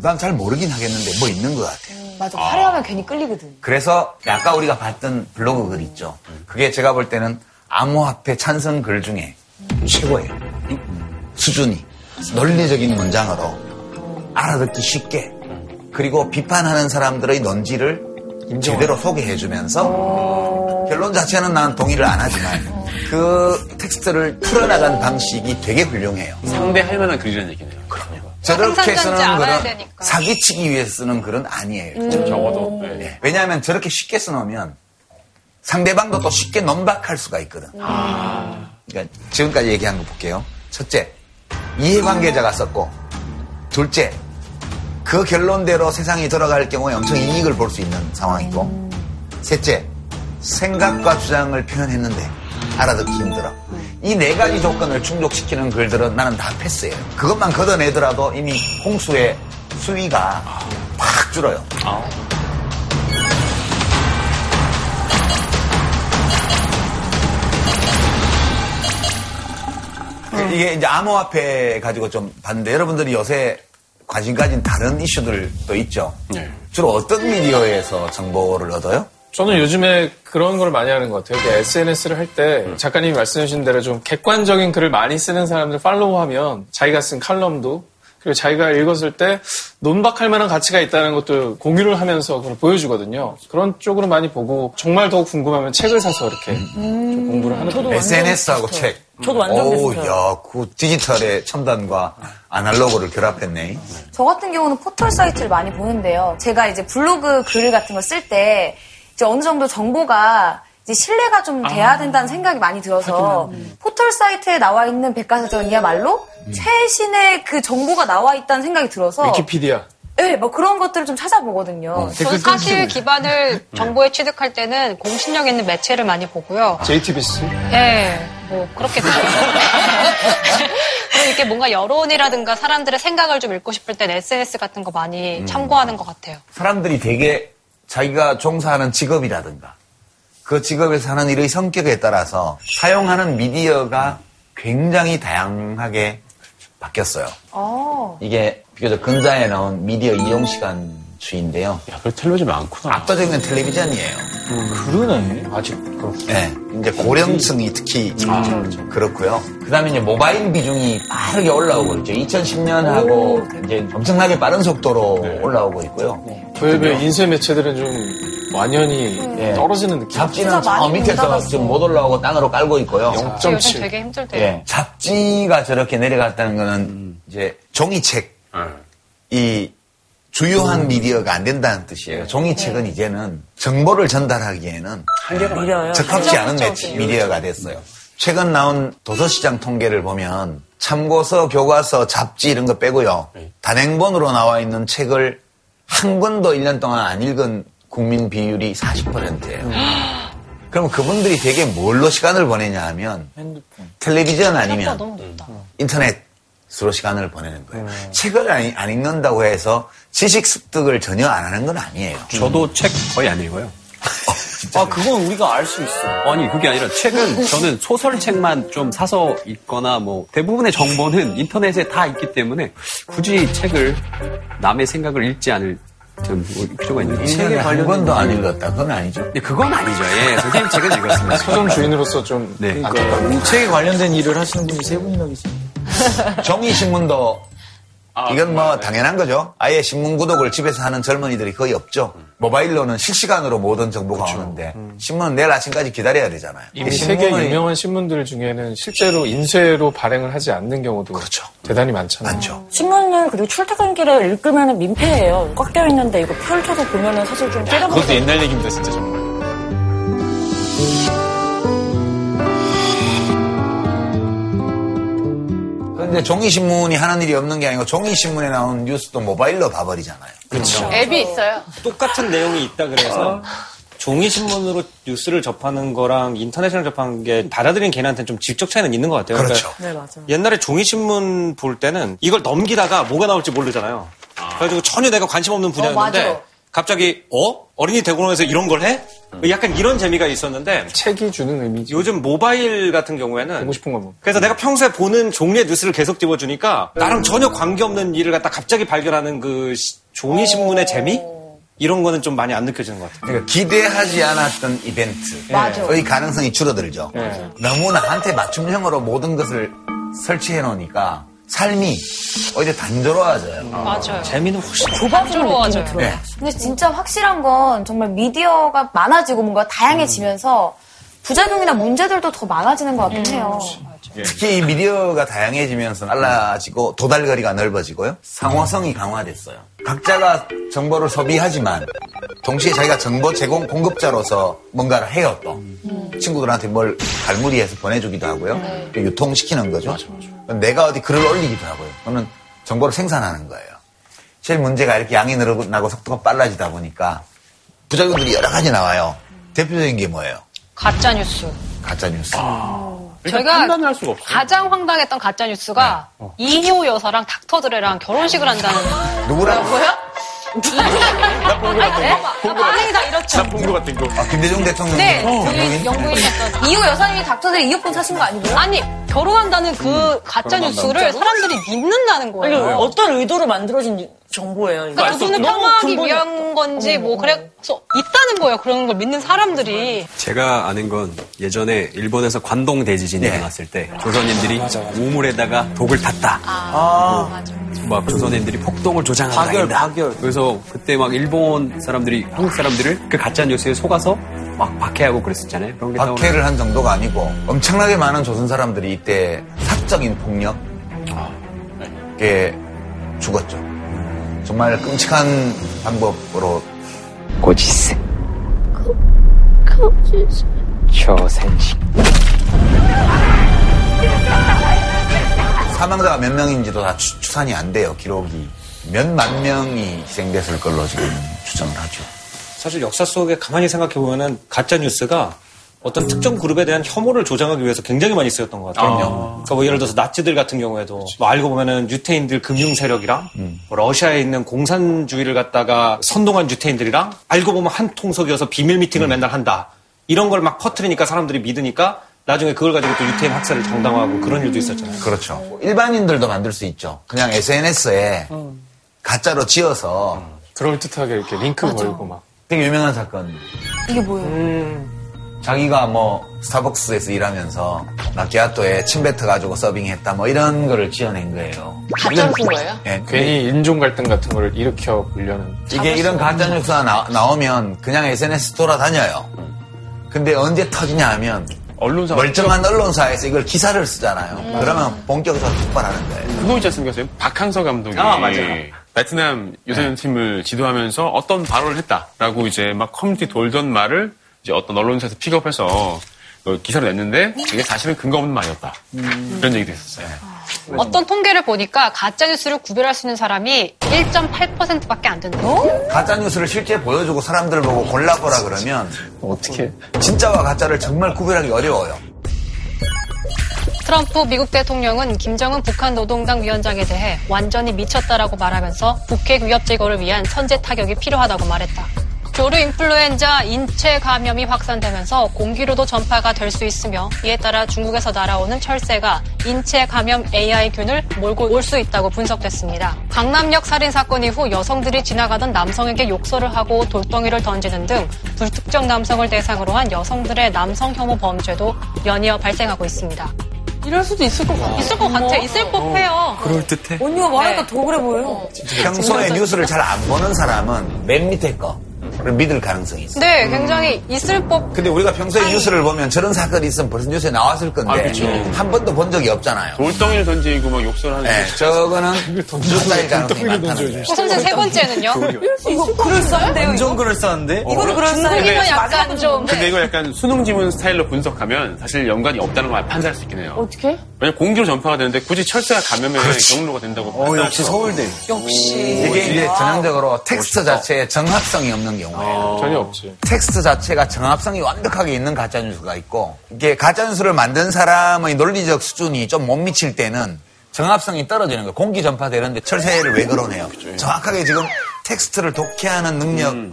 난 잘 모르긴 하겠는데 뭐 있는 것 같아요. 맞아. 화려하면 괜히 끌리거든. 그래서 아까 우리가 봤던 블로그 글 있죠. 그게 제가 볼 때는 암호화폐 찬성 글 중에 최고예요. 수준이. 논리적인 문장으로 알아듣기 쉽게 그리고 비판하는 사람들의 논지를 제대로 소개해주면서 결론 자체는 난 동의를 안 하지만 그 텍스트를 풀어나간 방식이 되게 훌륭해요. 상대할 만한 글이라는 얘기네요. 그럼요. 저렇게 쓰는 글은 사기치기 위해서 쓰는 글은 아니에요. 적어도. 네. 왜냐하면 저렇게 쉽게 써놓으면 상대방도 또 쉽게 논박할 수가 있거든. 그러니까 지금까지 얘기한 거 볼게요. 첫째, 이해관계자가 썼고, 둘째, 그 결론대로 세상이 돌아갈 경우에 엄청 이익을 볼 수 있는 상황이고, 셋째, 생각과 주장을 표현했는데 알아듣기 힘들어. 이 네 가지 조건을 충족시키는 글들은 나는 다 패스해요. 그것만 걷어내더라도 이미 홍수의 수위가 확 줄어요. 이게 이제 암호화폐 가지고 좀 봤는데 여러분들이 요새 관심 가진 다른 이슈들도 있죠? 네. 주로 어떤 미디어에서 정보를 얻어요? 저는 요즘에 그런 걸 많이 하는 것 같아요. SNS를 할 때 작가님이 말씀해주신 대로 좀 객관적인 글을 많이 쓰는 사람들 팔로우하면 자기가 쓴 칼럼도 그리고 자기가 읽었을 때 논박할 만한 가치가 있다는 것도 공유를 하면서 그걸 보여주거든요. 그런 쪽으로 많이 보고 정말 더 궁금하면 책을 사서 이렇게 좀 공부를 하는 거예요. SNS하고 비슷해요. 책. 저도 완전 비슷해요. 그 디지털의 첨단과 아날로그를 결합했네. 저 같은 경우는 포털 사이트를 많이 보는데요. 제가 이제 블로그 글 같은 걸 쓸 때 이제 어느 정도 정보가 이제 신뢰가 좀 돼야 된다는 생각이 많이 들어서 포털 사이트에 나와 있는 백과사전이야말로 최신의 그 정보가 나와 있다는 생각이 들어서 위키피디아. 네, 뭐 그런 것들을 좀 찾아보거든요. 저는 사실 기반을 정보에 취득할 때는 공신력 있는 매체를 많이 보고요. JTBC? 네, 뭐 그렇게 이렇게 뭔가 여론이라든가 사람들의 생각을 좀 읽고 싶을 땐 SNS 같은 거 많이 참고하는 것 같아요. 사람들이 되게 자기가 종사하는 직업이라든가 그 직업에서 하는 일의 성격에 따라서 사용하는 미디어가 굉장히 다양하게 바뀌었어요. 이게 비교적 근자에 나온 미디어 이용 시간 주인데요. 그 텔레비전 많구나. 압도적인 건 텔레비전이에요. 그러네. 아직 그렇구나. 네, 이제 고령층이 특히 그렇고요. 그다음에 이제 모바일 비중이 빠르게 올라오고 있죠. 2010년하고 이제 엄청나게 빠른 속도로 올라오고 있고요. 그에 비해 인쇄 매체들은 좀 완연히 떨어지는 느낌. 잡지는 저 밑에서 지금 못 올라오고 땅으로 깔고 있고요. 0.7. 요즘 되게 힘들대요. 네. 잡지가 저렇게 내려갔다는 거는 이제 종이책이 주요한 미디어가 안 된다는 뜻이에요. 종이책은 이제는 정보를 전달하기에는 적합치 않은 미디어가 됐어요. 최근 나온 도서시장 통계를 보면 참고서, 교과서, 잡지 이런 거 빼고요. 단행본으로 나와 있는 책을 한 권도 1년 동안 안 읽은 국민 비율이 40%예요. 그럼 그분들이 되게 뭘로 시간을 보내냐 하면 핸드폰. 텔레비전 아니면 인터넷. 스스로 시간을 보내는 거예요. 책을 안 읽는다고 해서 지식 습득을 전혀 안 하는 건 아니에요. 저도 책 거의 안 읽어요. 그건 우리가 알 수 있어. 아니, 그게 아니라 책은 저는 소설책만 좀 사서 읽거나 뭐 대부분의 정보는 인터넷에 다 있기 때문에 굳이 책을 남의 생각을 읽지 않을 좀 필요가 있는 책에 관련된 건 더 안 읽었다. 그건 아니죠? 네, 그건 아니죠. 예, 선생님 책은 읽었습니다. 서점 주인으로서 좀 네. 그러니까 이 책에 관련된 일을 하시는 분이 세 분이나 계십니다. 정의 신문도 이건 뭐 네. 당연한 거죠. 아예 신문 구독을 집에서 하는 젊은이들이 거의 없죠. 모바일로는 실시간으로 모든 정보가 그렇죠. 오는데 신문은 내일 아침까지 기다려야 되잖아요. 이미 세계 유명한 신문들 중에는 실제로 인쇄로 발행을 하지 않는 경우도 그렇죠. 대단히 많잖아요. 많죠. 신문은 그리고 출퇴근길에 읽으면 민폐예요. 꽉 껴 있는데 이거 펼쳐서 보면 사실 좀 때려먹는 그것도 옛날 얘기입니다. 진짜 정말. 근데 종이신문이 하는 일이 없는 게 아니고 종이신문에 나오는 뉴스도 모바일로 봐버리잖아요. 그렇죠. 앱이 있어요. 똑같은 내용이 있다 그래서 종이신문으로 뉴스를 접하는 거랑 인터넷으로 접하는 게 받아들이는 개인한테는 좀 질적 차이는 있는 것 같아요. 그렇죠. 그러니까 네, 맞아요. 옛날에 종이신문 볼 때는 이걸 넘기다가 뭐가 나올지 모르잖아요. 그래가지고 전혀 내가 관심 없는 분야였는데 갑자기 어린이 대공원에서 이런 걸 해? 약간 이런 재미가 있었는데 책이 주는 의미지. 요즘 모바일 같은 경우에는 보고 싶은 거 뭐. 그래서 내가 평소에 보는 종류의 뉴스를 계속 집어주니까 나랑 전혀 관계없는 일을 갖다 갑자기 발견하는 그 종이신문의 재미? 이런 거는 좀 많이 안 느껴지는 것 같아요. 그러니까 기대하지 않았던 이벤트의 가능성이 줄어들죠. 네. 너무 나한테 맞춤형으로 모든 것을 설치해 놓으니까 삶이 오히려 단조로워져요. 맞아요. 재미는 훨씬 좁아지는 느낌이 들어요. 근데 진짜 확실한 건 정말 미디어가 많아지고 뭔가 다양해지면서 부작용이나 문제들도 더 많아지는 것 같긴 해요. 특히 이 미디어가 다양해지면서 날라지고 도달거리가 넓어지고요. 상호성이 강화됐어요. 각자가 정보를 소비하지만 동시에 자기가 정보 제공 공급자로서 뭔가를 해요 또. 친구들한테 뭘 갈무리해서 보내주기도 하고요. 유통시키는 거죠. 맞아. 내가 어디 글을 올리기도 하고요. 그거는 정보를 생산하는 거예요. 제일 문제가 이렇게 양이 늘어나고 속도가 빨라지다 보니까 부작용들이 여러 가지 나와요. 대표적인 게 뭐예요? 가짜뉴스. 저희가 판단을 할 수가 없어요. 가장 황당했던 가짜뉴스가 네. 이효 여사랑 닥터드레랑 결혼식을 한다는 누구라고? 나본거 이렇죠. 나본거 같은 거. 아, 김대중 대통령. 네, 영부인이었던 이효 여사님이 닥터드레 이어폰 사신 거 아니고요? 아니, 결혼한다는 그 가짜뉴스를 사람들이 믿는다는 거예요. 아니, 어떤 의도로 만들어진 정보예요. 그러니까 누구는 평화하기 위한 건지 그래서 있다는 거예요. 그런 걸 믿는 사람들이. 제가 아는 건 예전에 일본에서 관동 대지진이 일어났을 때 조선인들이 우물에다가 독을 탔다. 막 조선인들이 폭동을 조장한다. 파결. 그래서 그때 막 일본 사람들이 한국 사람들을 그 가짜 뉴스에 속아서 막 박해하고 그랬었잖아요. 그런 게 박해를 한 정도가 아니고 엄청나게 많은 조선 사람들이 이때 사적인 폭력에 죽었죠. 정말 끔찍한 방법으로 고지스 고지스 조선식 사망자가 몇 명인지도 다 추산이 안 돼요. 기록이 몇만 명이 희생됐을 걸로 지금 추정을 하죠. 사실 역사 속에 가만히 생각해보면 가짜뉴스가 어떤 특정 그룹에 대한 혐오를 조장하기 위해서 굉장히 많이 쓰였던 것 같아요. 그러니까 뭐 예를 들어서 나치들 같은 경우에도 뭐 알고 보면은 유태인들 금융 세력이랑 뭐 러시아에 있는 공산주의를 갖다가 선동한 유태인들이랑 알고 보면 한 통속이어서 비밀 미팅을 맨날 한다. 이런 걸 막 퍼뜨리니까 사람들이 믿으니까 나중에 그걸 가지고 또 유태인 학살을 정당화하고 그런 일도 있었잖아요. 그렇죠. 일반인들도 만들 수 있죠. 그냥 SNS에 가짜로 지어서 그럴듯하게 이렇게 링크 걸고 막 되게 유명한 사건. 이게 뭐예요? 자기가 뭐 스타벅스에서 일하면서 라떼아토에 침 뱉어가지고 서빙했다 뭐 이런 거를 지어낸 거예요. 가짜뉴스 거예요? 네. 괜히 인종 갈등 같은 거를 일으켜 보려는. 이게 이런 가짜뉴스가 나오면 그냥 SNS 돌아다녀요. 근데 언제 터지냐 하면 언론사 멀쩡한 언론사에서 이걸 기사를 쓰잖아요. 그러면 본격적으로 폭발하는 거예요. 그거 있지 않습니까? 박항서 감독이. 아, 맞아요. 베트남 유소년 팀을 지도하면서 어떤 발언을 했다라고 이제 막 커뮤니티 돌던 말을 이제 어떤 언론사에서 픽업해서 기사를 냈는데 이게 사실은 근거 없는 말이었다. 이런 얘기도 있었어요. 어떤 통계를 보니까 가짜뉴스를 구별할 수 있는 사람이 1.8%밖에 안 된다. 가짜뉴스를 실제 보여주고 사람들 보고 골라보라 그러면 어떻게 진짜와 가짜를 정말 구별하기 어려워요. 트럼프 미국 대통령은 김정은 북한 노동당 위원장에 대해 완전히 미쳤다라고 말하면서 북핵 위협 제거를 위한 선제 타격이 필요하다고 말했다. 조류인플루엔자 인체 감염이 확산되면서 공기로도 전파가 될 수 있으며 이에 따라 중국에서 날아오는 철새가 인체 감염 AI균을 몰고 올 수 있다고 분석됐습니다. 강남역 살인사건 이후 여성들이 지나가던 남성에게 욕설을 하고 돌덩이를 던지는 등 불특정 남성을 대상으로 한 여성들의 남성 혐오 범죄도 연이어 발생하고 있습니다. 이럴 수도 있을 것 같아. 있을 것 같아. 있을 법해요. 그럴듯해. 언니가 말하니까 더 그래 보여요. 평소에 뉴스를 잘 안 보는 사람은 맨 밑에 거. 믿을 가능성이 있어요. 네, 굉장히 있을 법. 근데 우리가 평소에 뉴스를 보면 저런 사건이 있으면 벌써 뉴스에 나왔을 건데 한 번도 본 적이 없잖아요. 돌덩이를 던지고 막 욕설하는. 네, 저거는 던질 가능성이 많다는. 선생님 세 번째는요? 이거 그럴싸한데요? 완전 그럴싸한데? 이거는 그럴싸한데? 이건 약간 좀. 근데 이거 약간 수능 지문 스타일로 분석하면 사실 연관이 없다는 걸 판단할 수 있긴 해요. 어떻게? 왜냐면 공기로 전파가 되는데 굳이 철새가 감염의 경로가 된다고. 역시 서울대. 역시. 이게 이제 전형적으로 텍스트 자체에 정합성이 없는 경우에요. 전혀 없지. 텍스트 자체가 정합성이 완벽하게 있는 가짜뉴스가 있고 이게 가짜뉴스를 만든 사람의 논리적 수준이 좀 못 미칠 때는 정합성이 떨어지는 거예요. 공기 전파되는데 철새를 왜 그러네요. 정확하게 지금 텍스트를 독해하는 능력이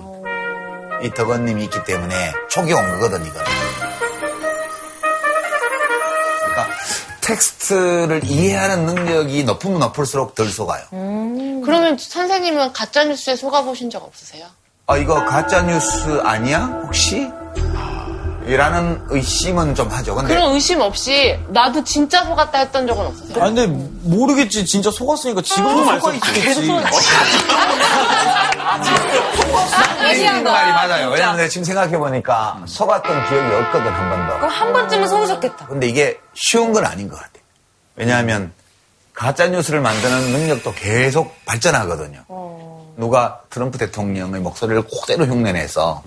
덕원님이 있기 때문에 촉이 온 거거든 이거는. 그러니까 텍스트를 이해하는 능력이 높으면 높을수록 덜 속아요. 그러면 선생님은 가짜뉴스에 속아보신 적 없으세요? 아, 이거 가짜뉴스 아니야? 혹시? 이라는 의심은 좀 하죠. 근데 그런 의심 없이 나도 진짜 속았다 했던 적은 없어요. 아니, 근데 모르겠지. 진짜 속았으니까 지금도 속아 있겠지. 계속 속았지. 얘기한 말이 맞아요. 왜냐면 내가 지금 생각해보니까 속았던 기억이 없거든, 한 번도. 그럼 한 번쯤은 속으셨겠다. 근데 이게 쉬운 건 아닌 것 같아. 왜냐하면 가짜뉴스를 만드는 능력도 계속 발전하거든요. 누가 트럼프 대통령의 목소리를 그대로 흉내내서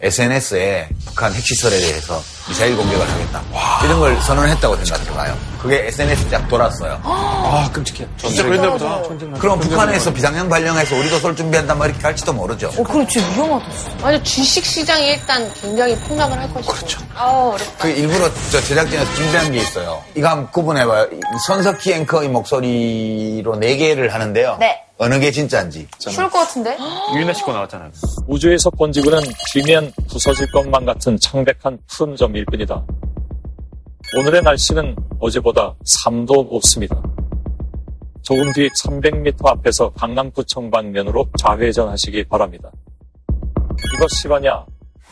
SNS에 북한 핵시설에 대해서 미사일 공격을 하겠다. 와. 이런 걸 선언했다고 생각해봐요. 그게 SNS에 쫙 돌았어요. 아, 끔찍해. 진짜 그랬나 보다. 그럼 북한에서 비상형 발령해서 우리도 쏠 준비한단 말이 갈지도 모르죠. 그렇지. 위험하다. 아니, 주식시장이 일단 굉장히 폭락을 할 것이고. 그렇죠. 아우, 어렵다. 그 일부러 저 제작진에서 준비한 게 있어요. 이거 한번 구분해봐요. 손석희 앵커의 목소리로 4개를 하는데요. 네. 어느 게 진짜인지. 추울 것 같은데? 유인하 씨 거 나왔잖아요. 우주에서 번지고는 지면 부서질 것만 같은 창백한 푸른 점일 뿐이다. 오늘의 날씨는 어제보다 3도 높습니다. 조금 뒤 300m 앞에서 강남구청 방면으로 좌회전하시기 바랍니다. 이거 실화냐?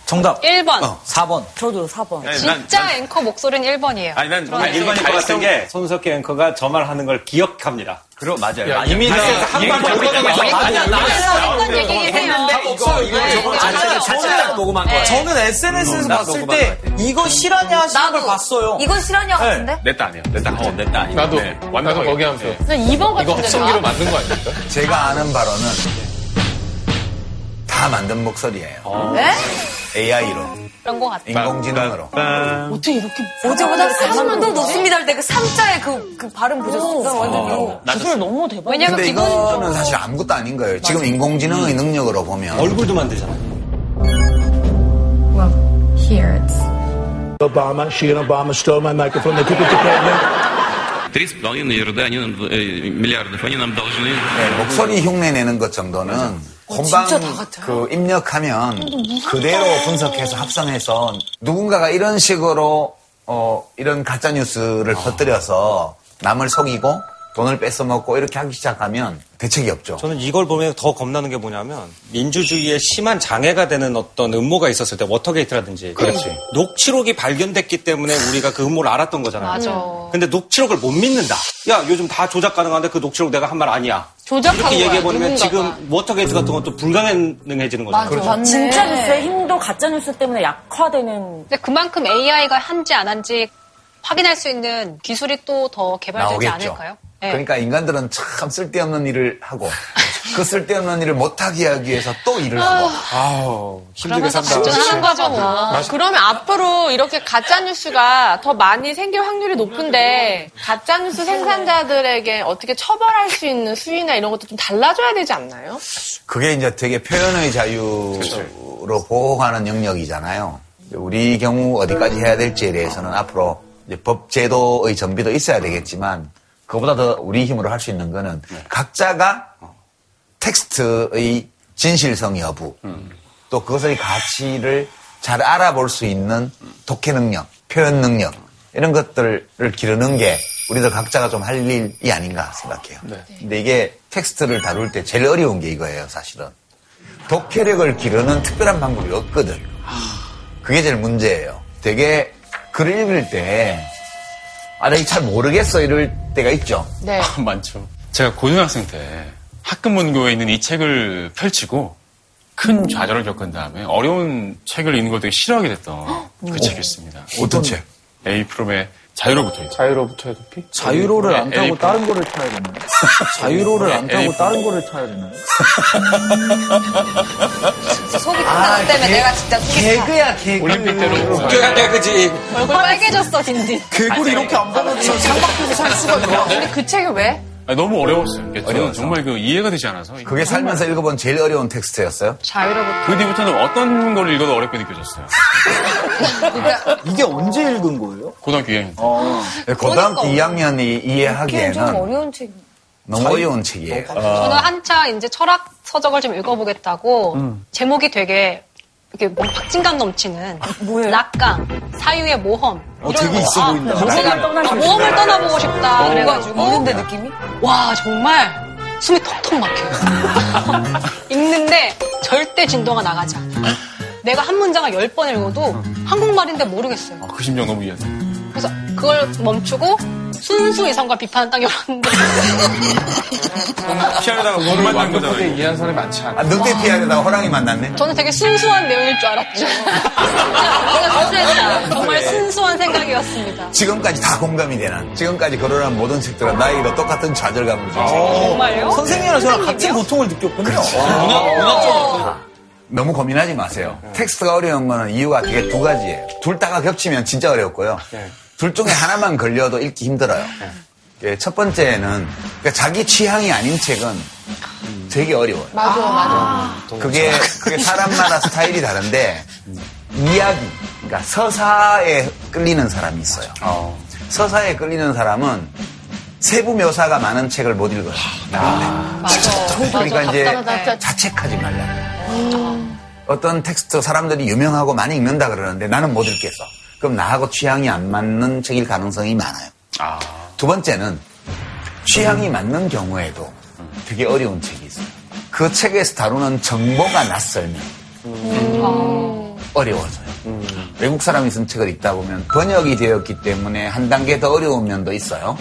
정답. 1번. 4번. 저도 4번. 아니, 진짜 난, 앵커 목소리는 1번이에요. 아니, 난 1번일 것 같은 게 손석희 앵커가 저 말 하는 걸 기억합니다. 그럼 맞아요. 야, 이미 한번 얘기했는데 이거 저는 SNS에서 봤을 때 이거 실화냐 하시는 걸 봤어요. 이거 실화냐 같은데? 내 딸 아니야. 내 딸 아니야. 나도 완전 거기 하면서 2번 같은데. 이거 합성기로 만든 거 아닙니까? 제가 아는 바로는 다 만든 목소리예요. 네? AI로. 그런 것 같아요. 인공지능으로. 어떻게 이렇게. 어제보다 40만 더 높습니다 할 때 그 3자의 그 발음 보셨어요? 완전. 기술 너무 대박. 왜냐면 근데 이거는 사실 아무것도 아닌 거예요. 맞아. 지금 인공지능의 능력으로 보면. 얼굴도 만들잖아요. Well, here it's. Obama, she and Obama stole my microphone. They took it to Kremlin. 30,5 миллиардов, они нам должны. 목소리 흉내내는 것 정도는 혼방 그 입력하면 그대로 분석해서 합성해서 누군가가 이런 식으로 이런 가짜 뉴스를 퍼뜨려서 남을 속이고 돈을 뺏어먹고 이렇게 하기 시작하면 대책이 없죠. 저는 이걸 보면 더 겁나는 게 뭐냐면 민주주의에 심한 장애가 되는 어떤 음모가 있었을 때 워터게이트라든지 그렇지. 녹취록이 발견됐기 때문에 우리가 그 음모를 알았던 거잖아요. 맞아. 근데 녹취록을 못 믿는다. 야, 요즘 다 조작 가능한데 그 녹취록 내가 한 말 아니야. 조작하고 이렇게 얘기해버리면 누군가가. 지금 워터게이트 같은 건 또 불가능해지는 거죠. 그렇죠. 진짜 뉴스의 힘도 가짜 뉴스 때문에 약화되는. 근데 그만큼 AI가 한지 안 한지 확인할 수 있는 기술이 또 더 개발되지 나오겠죠. 않을까요? 그러니까 인간들은 참 쓸데없는 일을 하고 그 쓸데없는 일을 못하게 하기 위해서 또 일을 하고 아우 힘들게 산다. 그러면서 거죠. 그러면 앞으로 이렇게 가짜뉴스가 더 많이 생길 확률이 높은데 가짜뉴스 생산자들에게 어떻게 처벌할 수 있는 수위나 이런 것도 좀 달라져야 되지 않나요? 그게 이제 되게 표현의 자유로 그렇죠. 보호하는 영역이잖아요. 우리 경우 어디까지 해야 될지에 대해서는 앞으로 이제 법 제도의 정비도 있어야 되겠지만 그보다 더 우리 힘으로 할 수 있는 거는 각자가 텍스트의 진실성 여부 또 그것의 가치를 잘 알아볼 수 있는 독해 능력, 표현 능력 이런 것들을 기르는 게 우리들 각자가 좀 할 일이 아닌가 생각해요. 네. 근데 이게 텍스트를 다룰 때 제일 어려운 게 이거예요, 사실은. 독해력을 기르는 특별한 방법이 없거든. 그게 제일 문제예요. 되게 글을 읽을 때 아, 나 이거 잘 모르겠어 이럴 때가 있죠. 네. 아, 많죠. 제가 고등학생 때 학금문고에 있는 이 책을 펼치고 큰 좌절을 겪은 다음에 어려운 책을 읽는 걸 되게 싫어하게 됐던 그 책이 있습니다. 어떤 책? 에이프롬의 자유로부터요. 자유로부터 해독기? 자유로를 안 타고 다른 거를 타야 되나요? 자유로를 안 타고 다른 거를 타야 되나요? 속이 타는 때문에 내가 진짜 속이 타. 개그야, 개그. 올림픽 때로. 개그야, 개그지. 얼굴 빨개졌어, 진진. 개구리 이렇게 안 받아서 창밖에서 살 수가 있나? 근데 그 책이 왜? 아니, 너무 어려웠어요. 저는 정말 그 이해가 되지 않아서. 그게 살면서 읽어본 제일 어려운 텍스트였어요? 자유로부터. 그 뒤부터는 어떤 걸 읽어도 어렵게 느껴졌어요. 그러니까 이게 언제 읽은 거예요? 고등학교 2학년 때. 고등학교 2학년이 이해하기에는 좀 어려운 책. 너무 어려운 책이에요. 저는 한자 이제 철학 서적을 좀 읽어보겠다고 제목이 되게 이렇게 박진감 넘치는 낙강, 사유의 모험. 되게 있어 보인다. 모험을 떠나보고 싶다. 그래가지고 읽는데 느낌이 와 정말. 숨이 턱턱 막혀요. 읽는데 절대 진도가 나가지 않아. 내가 한 문장을 10번 읽어도 한국말인데 모르겠어요. 아, 그 심정 너무 이해돼. 그래서 그걸 멈추고 순수 이성과 비판을 딱 열었는데. 피하려다가 못 만난 거잖아요. 늑대 이해한 사람이 많지 않아. 늑대 피하려다가 호랑이 만났네? 저는 되게 순수한 내용일 줄 알았죠. 진짜 정말 순수한 생각이었습니다. 지금까지 다 공감이 되나? 지금까지 거론한 모든 책들은 나이가 똑같은 좌절감을 좀 생겨요. 정말요? 선생님이랑 저랑 같은 고통을 느꼈군요. 문화적으로. 너무 고민하지 마세요. 텍스트가 어려운 거는 이유가 되게 두 가지예요. 둘 다가 겹치면 진짜 어렵고요. 둘 중에 하나만 걸려도 읽기 힘들어요. 첫 번째는 그러니까 자기 취향이 아닌 책은 되게 어려워요. 맞아. 그게 사람마다 스타일이 다른데 이야기, 그러니까 서사에 끌리는 사람이 있어요. 서사에 끌리는 사람은 세부 묘사가 많은 책을 못 읽어요. 그러니까 이제 자책하지 말라고. 어떤 텍스트 사람들이 유명하고 많이 읽는다 그러는데 나는 못 읽겠어. 그럼 나하고 취향이 안 맞는 책일 가능성이 많아요. 두 번째는 취향이 맞는 경우에도 되게 어려운 책이 있어요. 그 책에서 다루는 정보가 낯설면 어려워져요. 외국 사람이 쓴 책을 읽다 보면 번역이 되었기 때문에 한 단계 더 어려운 면도 있어요.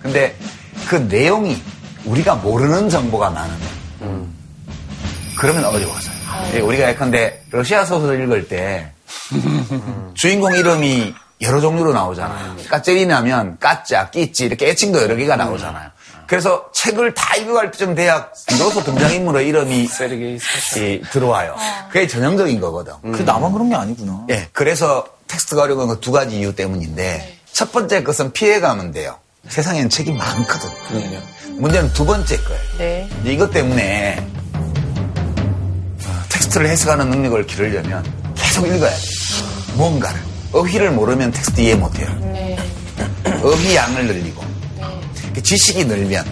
근데 그 내용이 우리가 모르는 정보가 많으면 그러면 어려워져요. 우리가 예컨대 러시아 소설 읽을 때 주인공 이름이 여러 종류로 나오잖아요. 까체리나면 까짜, 끼찌 이렇게 애칭도 여러 개가 나오잖아요. 그래서 책을 다 읽어갈 때쯤 돼야 비로소 등장인물의 이름이 들어와요. 그게 전형적인 거거든. 그게 나만 그런 게 아니구나. 예, 그래서 텍스트가 어려운 건 두 가지 이유 때문인데 첫 번째 것은 피해가면 돼요. 세상엔 책이 많거든. 문제는 두 번째 거예요. 네. 이것 때문에 텍스트를 해석하는 능력을 기르려면 계속 읽어야 돼요. 무언가를. 어휘를 모르면 텍스트 이해 못해요. 네. 어휘 양을 늘리고 네. 지식이 늘면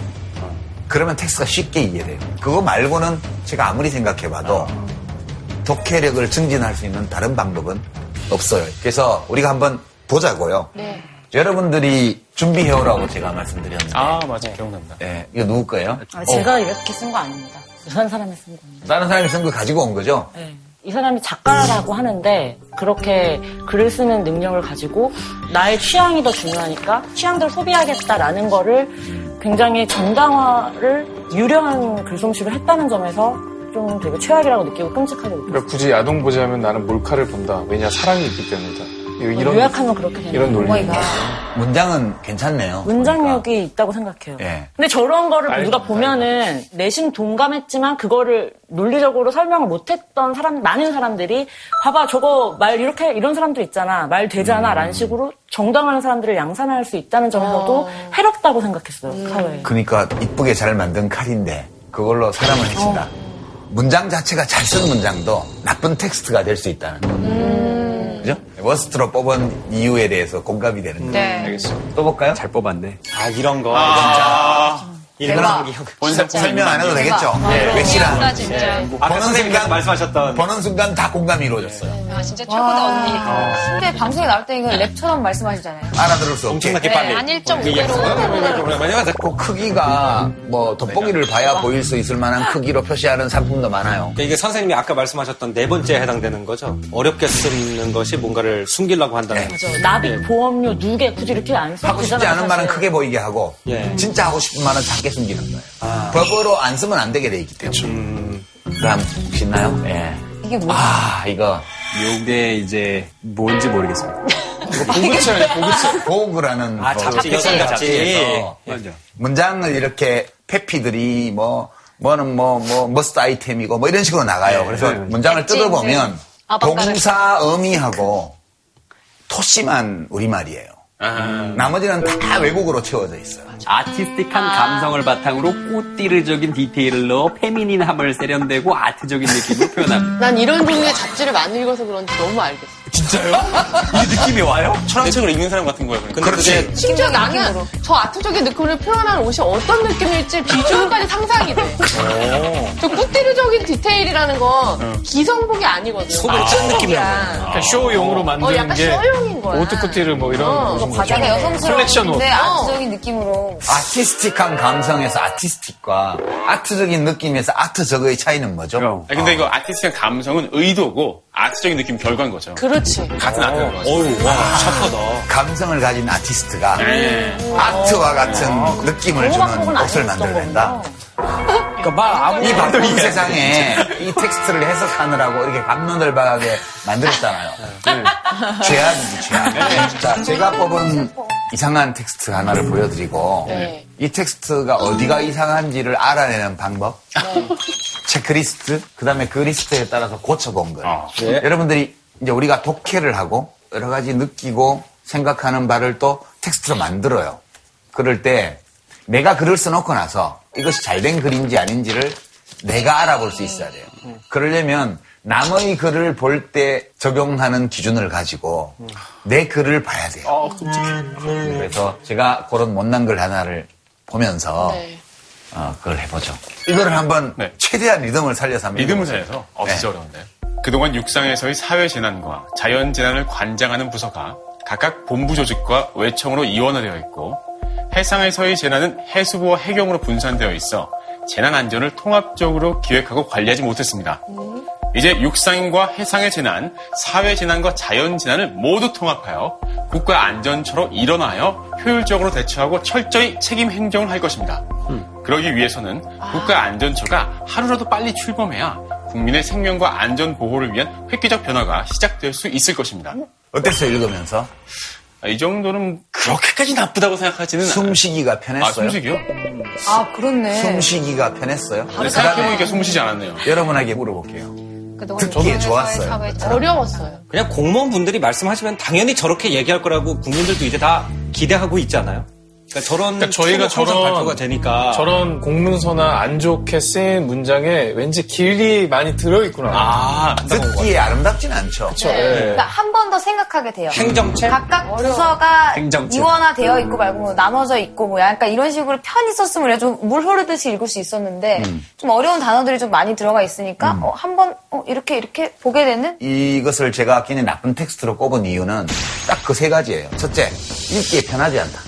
그러면 텍스트가 쉽게 이해돼요. 그거 말고는 제가 아무리 생각해봐도 독해력을 증진할 수 있는 다른 방법은 없어요. 그래서 우리가 한번 보자고요. 네. 여러분들이 준비해오라고 제가 말씀드렸는데 맞아요. 기억납니다. 네. 이거 누구 거예요? 제가 이렇게 쓴 거 아닙니다. 다른 사람이 쓴 겁니다. 다른 사람이 쓴 걸 가지고 온 거죠? 네. 이 사람이 작가라고 하는데 그렇게 글을 쓰는 능력을 가지고 나의 취향이 더 중요하니까 취향들 소비하겠다라는 거를 굉장히 정당화를 유려한 글솜씨로 했다는 점에서 좀 되게 최악이라고 느끼고 끔찍하게 느꼈어요. 그러니까 굳이 야동 보자면 나는 몰카를 본다. 왜냐 사랑이 있기 때문이다. 이런, 요약하면 그렇게 되는 이런 논리. 문장은 괜찮네요. 문장력이 그러니까. 있다고 생각해요. 예. 근데 저런 거를 누가 보면은 내심 동감했지만 그거를 논리적으로 설명을 못했던 많은 사람들이 봐봐 저거 말 이렇게 이런 사람도 있잖아 말 되잖아 라는 식으로 정당화하는 사람들을 양산할 수 있다는 점에서도 해롭다고 생각했어요. 사회에. 그러니까 이쁘게 잘 만든 칼인데 그걸로 사람을 해친다. 문장 자체가 잘 쓴 문장도 나쁜 텍스트가 될 수 있다는 거. 그죠? 워스트로 뽑은 이유에 대해서 공감이 되는 거예요. 네. 알겠습니다. 또 볼까요? 잘 뽑았네. 이런 거. 진짜. 설명 안 해도 되겠죠. 외치라. 아까 선생님께서 말씀하셨던 버는 순간 다 공감이 이루어졌어요. 네. 아 진짜 최고다 언니. 근데 방송에 나올 때 이거 랩처럼 말씀하시잖아요. 알아들을 수 없지. 엄청나게 빨리. 한 1.5배로. 그 크기가 뭐 돋보기를 봐야 보일 수 있을 만한 크기로 표시하는 상품도 많아요. 이게 선생님이 아까 말씀하셨던 네 번째에 해당되는 거죠. 어렵게 쓰는 것이 뭔가를 숨기려고 한다는 거죠. 나비, 보험료, 누계 굳이 이렇게 안 쓰고 하고 싶지 않은 말은 크게 보이게 하고 진짜 하고 싶은 말은 작게 숨기는 거예요. 법으로 안 쓰면 안 되게 돼 있기 때문에. 그럼 보시나요? 예. 이게 뭐야? 아 이거 요게 이제 뭔지 모르겠습니다. 보그라는 보그라는 잡지 여성 잡지. 맞아. 문장을 이렇게 페피들이 뭐는 머스트 아이템이고 뭐 이런 식으로 나가요. 그래서 문장을 뜯어보면 동사 의미하고 토심한 우리말이에요. 나머지는 다 외국어로 채워져 있어요. 아티스틱한 감성을 바탕으로 꽃띠르적인 디테일을 넣어 페미닌함을 세련되고 아트적인 느낌으로 표현합니다. 난 이런 종류의 잡지를 많이 읽어서 그런지 너무 알겠어. 진짜요? 이 느낌이 와요? 철학책을 읽는 사람 같은 거예요. 그렇지. 심지어 나는 저 아트적인 느낌을 표현하는 옷이 어떤 느낌일지 비주얼까지 상상이 돼. 저 꽃띠르적인 디테일이라는 건 기성복이 아니거든. 속을 짠 느낌이야. 그러니까 쇼용으로 만든 약간 게 쇼용인 거야. 오트코티르 뭐 이런 과자가 여성스러운 데 아트적인 느낌으로. 아티스틱한 감성에서 아티스틱과 아트적인 느낌에서 아트적의 차이는 뭐죠? 아니, 근데 이거 아티스틱한 감성은 의도고 아트적인 느낌 결과인 거죠. 그렇지. 같은 아트인 거죠. 어우, 와, 착하다. 감성을 가진 아티스트가 아트와 같은 느낌을 주는 옷을 만들어낸다. 그러니까 이 바쁜 세상에 이 텍스트를 해석하느라고 이렇게 감론을박하게 만들었잖아요. 죄악이지, 죄악. 자, 제가 뽑은 이상한 텍스트 하나를 보여드리고 이 텍스트가 어디가 이상한지를 알아내는 방법, 체크리스트, 그 다음에 그 리스트에 따라서 고쳐본 거예요. 여러분들이 이제 우리가 독해를 하고 여러 가지 느끼고 생각하는 바를 또 텍스트로 만들어요. 그럴 때 내가 글을 써놓고 나서 이것이 잘된 글인지 아닌지를 내가 알아볼 수 있어야 돼요. 그러려면 남의 글을 볼 때 적용하는 기준을 가지고 내 글을 봐야 돼요. 그래서 제가 그런 못난 글 하나를 보면서 그걸 해보죠. 이거를 한번 최대한 리듬을 살려서 합니다. 리듬을 살려서? 진짜 어려운데. 그동안 육상에서의 사회재난과 자연재난을 관장하는 부서가 각각 본부조직과 외청으로 이원화되어 있고 해상에서의 재난은 해수부와 해경으로 분산되어 있어 재난안전을 통합적으로 기획하고 관리하지 못했습니다. 이제 육상과 해상의 재난, 사회재난과 자연재난을 모두 통합하여 국가안전처로 일원하여 효율적으로 대처하고 철저히 책임 행정을 할 것입니다. 그러기 위해서는 국가안전처가 하루라도 빨리 출범해야 국민의 생명과 안전 보호를 위한 획기적 변화가 시작될 수 있을 것입니다. 어땠어요, 읽으면서? 이 정도는 그렇게까지 나쁘다고 생각하지는 않아요. 숨쉬기가 편했어요. 숨쉬기요? 그렇네. 숨쉬기가 편했어요. 생각해보니까 숨쉬지 않았네요. 여러분에게 물어볼게요. 듣기에 좋았어요. 어려웠어요. 그냥 공무원분들이 말씀하시면 당연히 저렇게 얘기할 거라고 국민들도 이제 다 기대하고 있잖아요. 그러니까 저희가 발표가 되니까 저런 공문서나 안 좋게 쓰인 문장에 왠지 길이 많이 들어있구나. 듣기에 아름답진 않죠. 그쵸. 그러니까 한 번 더 생각하게 돼요. 행정체? 각각 부서가 이원화되어 있고 말고 뭐 나눠져 있고 뭐야. 그러니까 이런 식으로 편히 썼으면 좀 물 흐르듯이 읽을 수 있었는데 좀 어려운 단어들이 좀 많이 들어가 있으니까 한 번 이렇게 보게 되는? 이것을 제가 굉장히 나쁜 텍스트로 꼽은 이유는 딱 그 세 가지예요. 첫째, 읽기에 편하지 않다.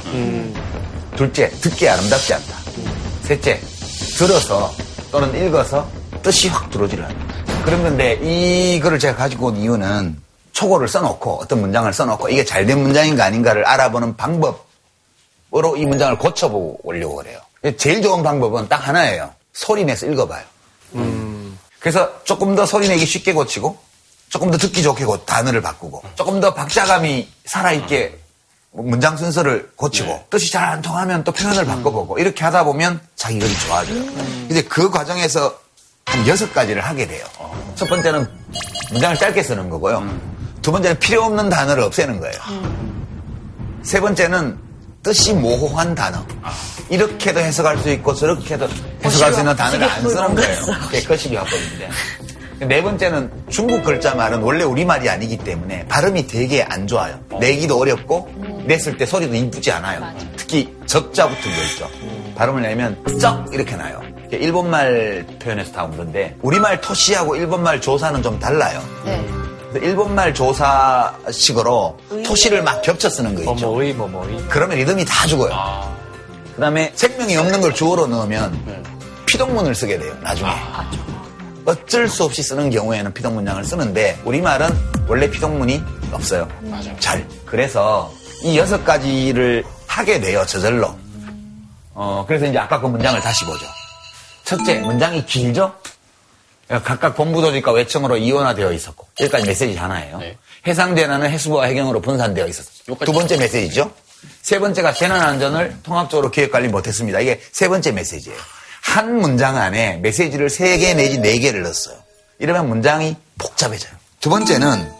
둘째, 듣기에 아름답지 않다. 셋째, 들어서 또는 읽어서 뜻이 확 들어오지를 않는다. 그런 건데 이거를 제가 가지고 온 이유는 초고를 써놓고 어떤 문장을 써놓고 이게 잘된 문장인가 아닌가를 알아보는 방법으로 이 문장을 고쳐보려고 그래요. 제일 좋은 방법은 딱 하나예요. 소리내서 읽어봐요. 그래서 조금 더 소리내기 쉽게 고치고 조금 더 듣기 좋게 단어를 바꾸고 조금 더 박자감이 살아있게 문장 순서를 고치고 뜻이 잘 안 통하면 또 표현을 바꿔보고 이렇게 하다 보면 자기 글이 좋아져요. 이제 그 과정에서 한 6가지를 하게 돼요. 첫 번째는 문장을 짧게 쓰는 거고요. 두 번째는 필요 없는 단어를 없애는 거예요. 세 번째는 뜻이 모호한 단어. 이렇게도 해석할 수 있고 저렇게도 해석할 수 있는 단어를 안 쓰는 거예요. 그게 거시기 화법인데. 네 번째는 중국 글자말은 원래 우리말이 아니기 때문에 발음이 되게 안 좋아요. 내기도 어렵고 냈을 때 소리도 이쁘지 않아요. 맞아. 특히 적자부터 열죠. 발음을 내면 쩍 이렇게 나요. 일본말 표현에서 다 오는데 우리말 토시하고 일본말 조사는 좀 달라요. 네. 일본말 조사식으로 의. 토시를 막 겹쳐 쓰는 거 있죠. 그러면 리듬이 다 죽어요. 아. 그 다음에 생명이 없는 걸 주어로 넣으면 피동문을 쓰게 돼요. 나중에. 아. 어쩔 수 없이 쓰는 경우에는 피동문장을 쓰는데 우리말은 원래 피동문이 없어요. 맞아요. 잘. 그래서 이 6가지를 하게 돼요. 저절로. 그래서 이제 아까 그 문장을 다시 보죠. 첫째, 문장이 길죠? 각각 본부조직과 외청으로 이원화되어 있었고, 여기까지 메시지 하나예요. 네. 해상대난은 해수부와 해경으로 분산되어 있었어요. 두 번째 메시지죠. 세 번째가 재난안전을 통합적으로 기획관리 못했습니다. 이게 세 번째 메시지예요. 한 문장 안에 메시지를 3개 내지 4개를 넣었어요. 이러면 문장이 복잡해져요. 두 번째는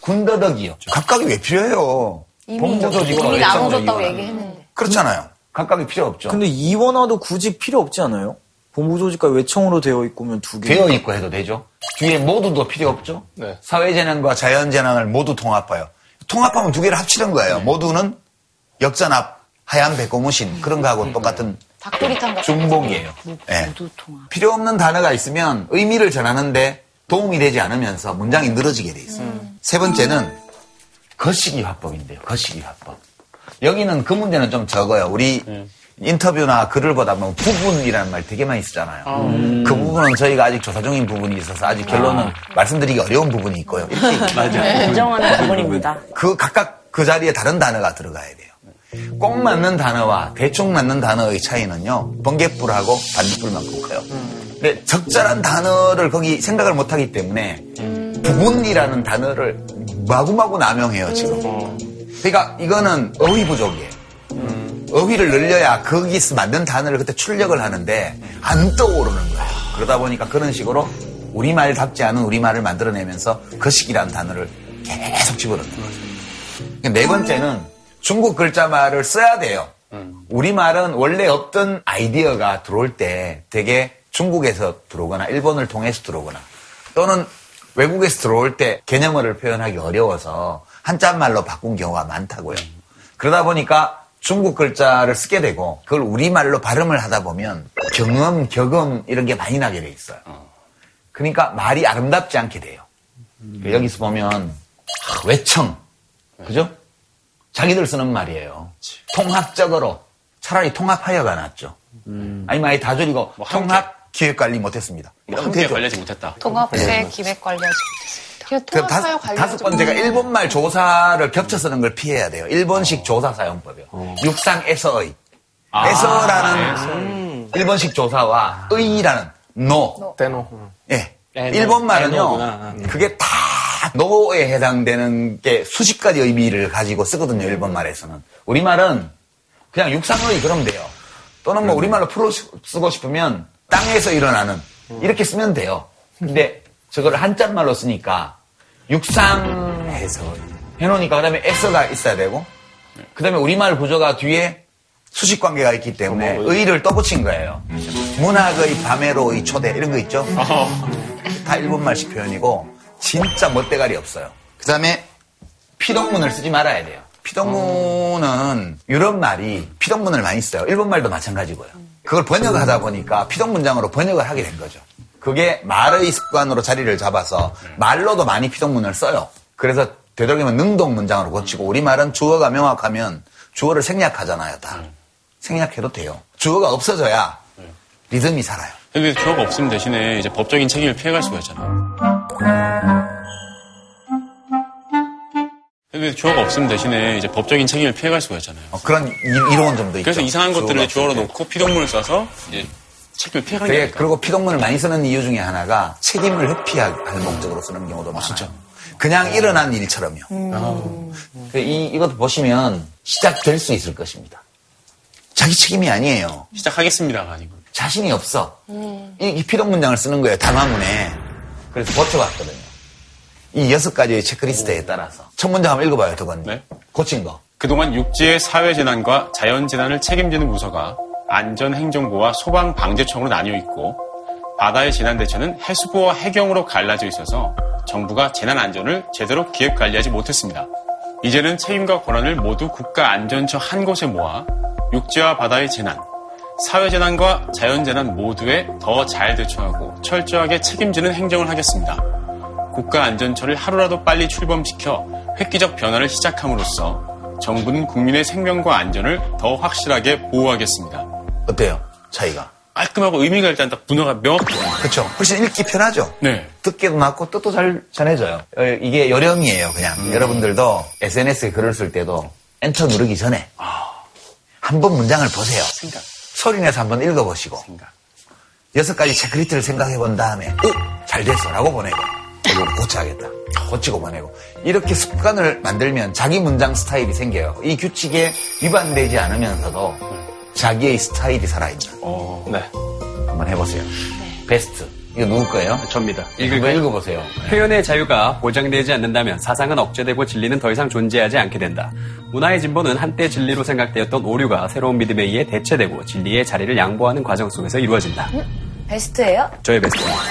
군더더기요. 각각이 왜 필요해요? 본부조직과 이미 나눠줬다고 얘기했는데. 그렇잖아요. 각각이 필요 없죠. 근데 이원화도 굳이 필요 없지 않아요? 본부조직과 외청으로 되어 있고면 2개. 되어 있고 해도 되죠. 뒤에 모두도 필요 없죠. 네. 사회재난과 자연재난을 모두 통합해요. 통합하면 2개를 합치는 거예요. 네. 모두는 역전압, 하얀 배꼽무신 그런 거하고 똑같은 닭도리탕 같은 중복이에요. 네. 모두 통합. 필요 없는 단어가 있으면 의미를 전하는데 도움이 되지 않으면서 문장이 늘어지게 돼 있어요. 세 번째는 거시기 화법인데요. 거시기 화법. 여기는 그 문제는 좀 적어요. 우리 인터뷰나 글을 보다 보면 부분이라는 말 되게 많이 쓰잖아요. 그 부분은 저희가 아직 조사 중인 부분이 있어서 아직 결론은 말씀드리기 어려운 부분이 있고요. 맞아요. 인정하는 부분입니다. 그 각각 그 자리에 다른 단어가 들어가야 돼요. 꼭 맞는 단어와 대충 맞는 단어의 차이는요. 번갯불하고 반딧불만큼 커요. 근데 적절한 단어를 거기 생각을 못하기 때문에 부분이라는 단어를 마구마구 남용해요. 지금. 그러니까 이거는 어휘 부족이에요. 어휘를 늘려야 거기서 맞는 단어를 그때 출력을 하는데 안 떠오르는 거예요. 그러다 보니까 그런 식으로 우리말답지 않은 우리말을 만들어내면서 거시기라는 단어를 계속 집어넣는 거죠. 네 번째는 중국 글자말을 써야 돼요. 우리말은 원래 없던 아이디어가 들어올 때 되게 중국에서 들어오거나 일본을 통해서 들어오거나 또는 외국에서 들어올 때 개념어를 표현하기 어려워서 한자말로 바꾼 경우가 많다고요. 그러다 보니까 중국 글자를 쓰게 되고 그걸 우리말로 발음을 하다 보면 경음, 격음 이런 게 많이 나게 돼 있어요. 그러니까 말이 아름답지 않게 돼요. 여기서 보면 외청, 그죠? 자기들 쓰는 말이에요. 통합적으로 차라리 통합하여가 낫죠. 아니면 아예 다 줄이고 뭐 통합 기획관리 못했습니다. 함께 관리하지 못했다. 통합의 기획관리하지 못했습니다. 다섯 번째가 일본말 조사를 겹쳐 쓰는 걸 피해야 돼요. 일본식 조사 사용법이요. 육상에서의. 에서라는 일본식 조사와 의라는 노. 대노. 예. 일본말은요. 그게 다 노에 해당되는 게 수십 가지 의미를 가지고 쓰거든요. 일본말에서는. 우리말은 그냥 육상의 그러면 돼요. 또는 뭐 우리말로 풀어 쓰고 싶으면 땅에서 일어나는. 이렇게 쓰면 돼요. 근데 저걸 한자말로 쓰니까 육상에서 해놓으니까 그 다음에 에서가 있어야 되고 그 다음에 우리말 구조가 뒤에 수식관계가 있기 때문에 의를 떠붙인 거예요. 문학의 밤에로의 초대 이런 거 있죠? 다 일본말식 표현이고 진짜 멋대가리 없어요. 그 다음에 피동문을 쓰지 말아야 돼요. 피동문은 유럽말이 피동문을 많이 써요. 일본말도 마찬가지고요. 그걸 번역하다 보니까 피동문장으로 번역을 하게 된 거죠. 그게 말의 습관으로 자리를 잡아서 말로도 많이 피동문을 써요. 그래서 되도록이면 능동문장으로 고치고 우리말은 주어가 명확하면 주어를 생략하잖아요. 다. 생략해도 돼요. 주어가 없어져야 리듬이 살아요. 근데 주어가 없음 대신에 이제 법적인 책임을 피해갈 수가 있잖아요. 근데 주어가 없음 대신에 이제 법적인 책임을 피해갈 수가 있잖아요. 그런 이로운 점도 있죠. 그래서 이상한 것들을 주어로 놓고 피동문을 써서 이제 책임을 피해가는 게 아닐까? 그리고 피동문을 많이 쓰는 이유 중에 하나가 책임을 회피할 목적으로 쓰는 경우도 많아요. 진짜? 그냥 일어난 일처럼요. 이것도 보시면 시작될 수 있을 것입니다. 자기 책임이 아니에요. 시작하겠습니다가 아니고. 자신이 없어. 이 피동문장을 쓰는 거예요. 담화문에. 그래서 버텨봤거든요. 이 6가지의 체크리스트에 따라서. 첫 문장 한번 읽어봐요, 두 번. 네? 고친 거. 그동안 육지의 사회재난과 자연재난을 책임지는 부서가 안전행정부와 소방방재청으로 나뉘어 있고 바다의 재난대처는 해수부와 해경으로 갈라져 있어서 정부가 재난안전을 제대로 기획관리하지 못했습니다. 이제는 책임과 권한을 모두 국가안전처 한 곳에 모아 육지와 바다의 재난, 사회재난과 자연재난 모두에 더 잘 대처하고 철저하게 책임지는 행정을 하겠습니다. 국가안전처를 하루라도 빨리 출범시켜 획기적 변화를 시작함으로써 정부는 국민의 생명과 안전을 더 확실하게 보호하겠습니다. 어때요? 차이가? 깔끔하고 의미가 일단 딱 분화가 명확해요. 그렇죠. 훨씬 읽기 편하죠. 네. 듣기도 맞고 뜻도 잘 전해져요. 이게 요령이에요, 그냥. 여러분들도 SNS에 글을 쓸 때도 엔터 누르기 전에 한번 문장을 보세요. 생각. 소리내서 한번 읽어보시고. 생각. 6가지 체크리트를 생각해본 다음에 잘 됐어라고 보내고. 이거 고쳐야겠다. 고치고 보내고. 이렇게 습관을 만들면 자기 문장 스타일이 생겨요. 이 규칙에 위반되지 않으면서도 자기의 스타일이 살아있다. 네. 한번 해보세요. 네. 베스트. 이거 누구 거예요? 접니다. 읽어보세요. 표현의 자유가 보장되지 않는다면 사상은 억제되고 진리는 더 이상 존재하지 않게 된다. 문화의 진보는 한때 진리로 생각되었던 오류가 새로운 믿음에 의해 대체되고 진리의 자리를 양보하는 과정 속에서 이루어진다. 베스트예요? 저의 베스트입니다.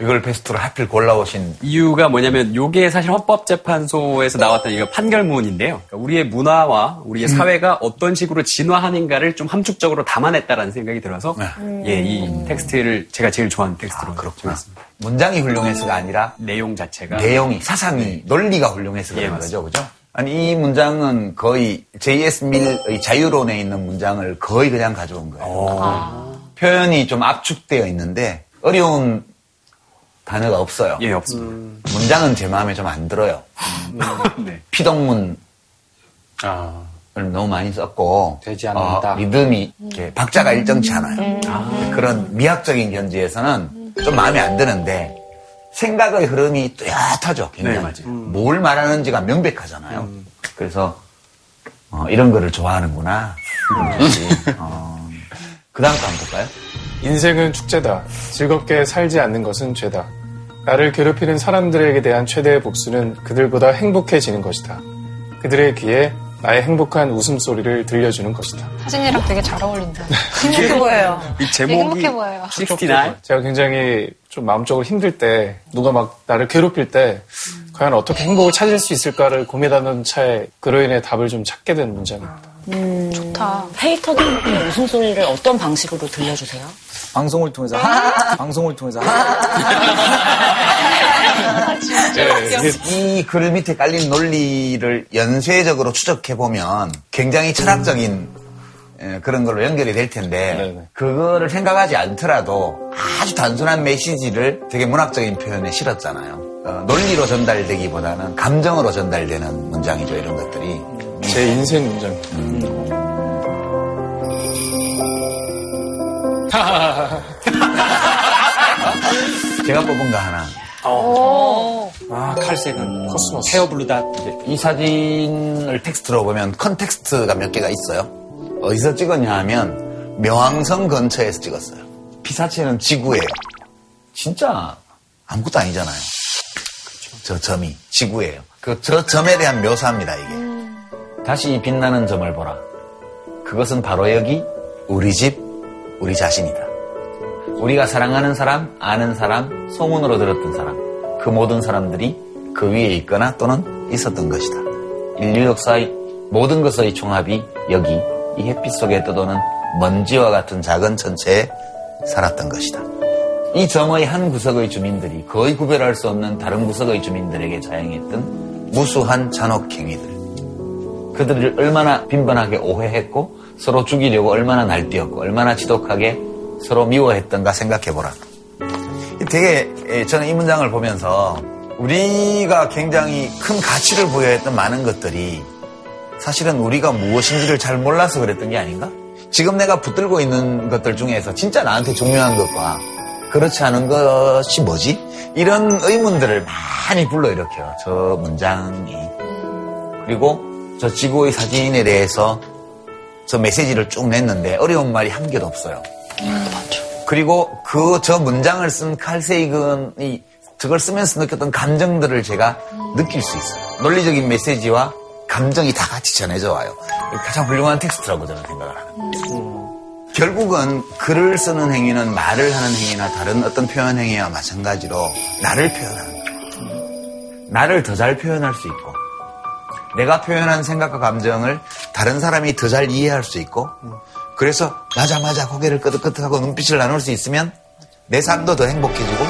이걸 베스트로 하필 골라오신 이유가 뭐냐면 이게 사실 헌법재판소에서 나왔던 이거 판결문인데요. 그러니까 우리의 문화와 우리의 사회가 어떤 식으로 진화하는가를 좀 함축적으로 담아냈다라는 생각이 들어서 이 텍스트를 제가 제일 좋아하는 텍스트로 정했습니다. 문장이 훌륭해서가 아니라 내용 자체가 사상이 논리가 훌륭해서 그런 거죠, 그죠? 아니 이 문장은 거의 J.S. 밀의 자유론에 있는 문장을 거의 그냥 가져온 거예요. 표현이 좀 압축되어 있는데 어려운 단어가 없어요. 예, 없습니다. 문장은 제 마음에 좀 안 들어요. 네. 피동문을 너무 많이 썼고 되지 않는다. 리듬이 이렇게 박자가 일정치 않아요. 그런 미학적인 견지에서는 좀 마음에 안 드는데 생각의 흐름이 뚜렷하죠. 굉장히. 네, 뭘 말하는지가 명백하잖아요. 그래서 이런 거를 좋아하는구나. 그 다음 거 한번 볼까요? 인생은 축제다. 즐겁게 살지 않는 것은 죄다. 나를 괴롭히는 사람들에게 대한 최대의 복수는 그들보다 행복해지는 것이다. 그들의 귀에 나의 행복한 웃음소리를 들려주는 것이다. 사진이랑 되게 잘 어울린다. 행복해 보여요. 이 제목이 행복해 보여요. 69. 제가 굉장히 좀 마음적으로 힘들 때 누가 막 나를 괴롭힐 때 과연 어떻게 행복을 찾을 수 있을까를 고민하는 차에 그로 인해 답을 좀 찾게 된 문제입니다. 좋다. 헤이터들의 웃음소리를 어떤 방식으로 들려주세요? 방송을 통해서. 이 글 밑에 깔린 논리를 연쇄적으로 추적해보면 굉장히 철학적인 그런 걸로 연결이 될 텐데 그거를 생각하지 않더라도 아주 단순한 메시지를 되게 문학적인 표현에 실었잖아요. 논리로 전달되기보다는 감정으로 전달되는 문장이죠, 이런 것들이. 제 인생 문장. 제가 뽑은 거 하나. 칼색은 코스모스. 헤어블루다. 이 사진을 텍스트로 보면 컨텍스트가 몇 개가 있어요. 어디서 찍었냐 하면 명왕성 근처에서 찍었어요. 피사체는 지구예요. 진짜 아무것도 아니잖아요. 그쵸. 저 점이 지구예요. 저 점에 대한 묘사입니다, 이게. 다시 이 빛나는 점을 보라. 그것은 바로 여기 우리 집, 우리 자신이다. 우리가 사랑하는 사람, 아는 사람, 소문으로 들었던 사람, 그 모든 사람들이 그 위에 있거나 또는 있었던 것이다. 인류 역사의 모든 것의 총합이 여기 이 햇빛 속에 떠도는 먼지와 같은 작은 천체에 살았던 것이다. 이 점의 한 구석의 주민들이 거의 구별할 수 없는 다른 구석의 주민들에게 자행했던 무수한 잔혹행위들. 그들을 얼마나 빈번하게 오해했고 서로 죽이려고 얼마나 날뛰었고 얼마나 지독하게 서로 미워했던가 생각해보라. 되게 저는 이 문장을 보면서 우리가 굉장히 큰 가치를 부여했던 많은 것들이 사실은 우리가 무엇인지를 잘 몰라서 그랬던 게 아닌가? 지금 내가 붙들고 있는 것들 중에서 진짜 나한테 중요한 것과 그렇지 않은 것이 뭐지? 이런 의문들을 많이 불러일으켜요, 저 문장이. 그리고 저 지구의 사진에 대해서 저 메시지를 쭉 냈는데 어려운 말이 한 개도 없어요. 맞죠. 그리고 저 문장을 쓴 칼세이근이 저걸 쓰면서 느꼈던 감정들을 제가 느낄 수 있어요. 논리적인 메시지와 감정이 다 같이 전해져 와요. 가장 훌륭한 텍스트라고 저는 생각을 합니다. 결국은 글을 쓰는 행위는 말을 하는 행위나 다른 어떤 표현 행위와 마찬가지로 나를 표현하는 거예요. 나를 더 잘 표현할 수 있고 내가 표현한 생각과 감정을 다른 사람이 더 잘 이해할 수 있고 그래서 맞아 고개를 끄덕끄덕하고 눈빛을 나눌 수 있으면 내 삶도 더 행복해지고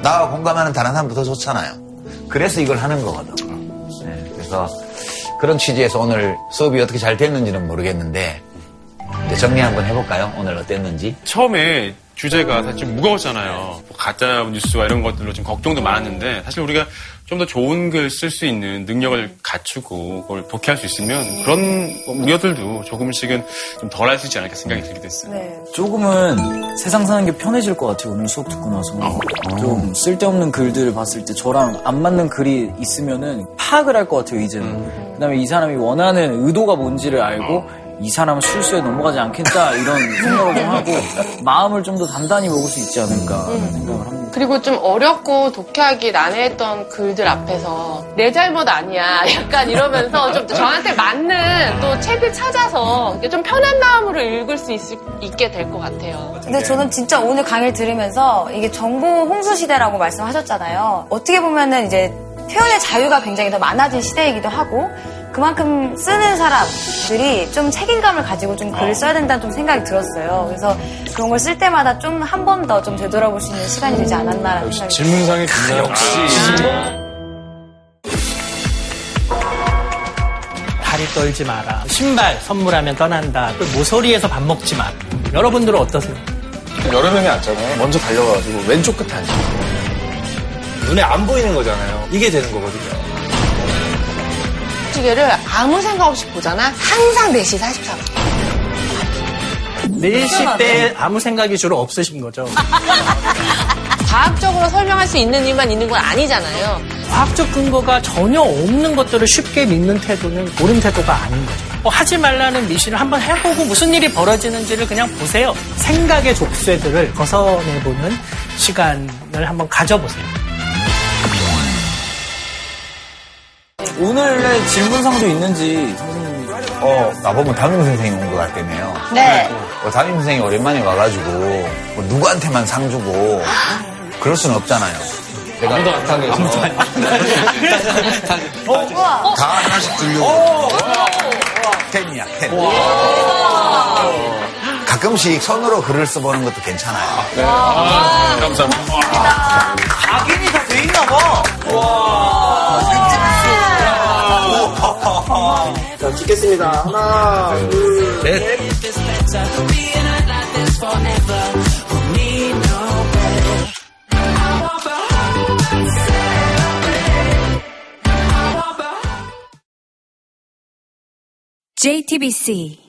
나와 공감하는 다른 사람도 더 좋잖아요. 그래서 이걸 하는 거거든. 네, 그래서 그런 취지에서 오늘 수업이 어떻게 잘 됐는지는 모르겠는데 이제 정리 한번 해볼까요? 오늘 어땠는지. 처음에 주제가 사실 좀 무거웠잖아요. 가짜 뉴스와 이런 것들로 좀 걱정도 많았는데 사실 우리가 좀 더 좋은 글 쓸 수 있는 능력을 갖추고 그걸 독해할 수 있으면 그런 우려들도 조금씩은 좀 덜 할 수 있지 않을까 생각이 들게 됐어요. 네. 조금은 세상 사는 게 편해질 것 같아요. 오늘 수업 듣고 나서 좀 쓸데없는 글들을 봤을 때 저랑 안 맞는 글이 있으면은 파악을 할 것 같아요. 이제는 그다음에 이 사람이 원하는 의도가 뭔지를 알고 이 사람은 실수에 넘어가지 않겠다 이런 생각을 좀 하고 마음을 좀 더 단단히 먹을 수 있지 않을까 생각을 합니다. 그리고 좀 어렵고 독해하기 난해했던 글들 앞에서 내 잘못 아니야 약간 이러면서 좀 저한테 맞는 또 책을 찾아서 좀 편한 마음으로 읽을 수 있게 될 것 같아요. 근데 저는 진짜 오늘 강의를 들으면서 이게 정보 홍수 시대라고 말씀하셨잖아요. 어떻게 보면은 이제 표현의 자유가 굉장히 더 많아진 시대이기도 하고 그만큼 쓰는 사람들이 좀 책임감을 가지고 좀 글을 써야 된다는 좀 생각이 들었어요. 그래서 그런 걸 쓸 때마다 좀 한 번 더 좀 되돌아볼 수 있는 시간이 되지 않았나라는 생각이 들었어요. 질문상의 빛나 역시. 다리 떨지 마라. 신발 선물하면 떠난다. 또 모서리에서 밥 먹지 마. 여러분들은 어떠세요? 여러 명이 앉잖아요. 먼저 달려가지고 왼쪽 끝에 앉아요. 눈에 안 보이는 거잖아요. 이게 되는 거거든요. 시계를 아무 생각 없이 보잖아. 항상 4시 43분. 4시 때 아무 생각이 주로 없으신 거죠. 과학적으로 설명할 수 있는 일만 있는 건 아니잖아요. 과학적 근거가 전혀 없는 것들을 쉽게 믿는 태도는 옳은 태도가 아닌 거죠. 하지 말라는 미신을 한번 해보고 무슨 일이 벌어지는지를 그냥 보세요. 생각의 족쇄들을 벗어내보는 시간을 한번 가져보세요. 오늘의 질문상도 있는지 선생님이 나보면 담임선생님 온 것 같다네요. 네. 담임선생이 오랜만에 와가지고 누구한테만 상 주고 그럴 수는 없잖아요. 내가 다 하나씩 주려고. 텐이야, 텐. 가끔씩 손으로 글을 써보는 것도 괜찮아요. 네. 감사합니다. 각인이 다 돼 있나 봐. 자, 찍겠습니다. 하나, 둘, 넷. JTBC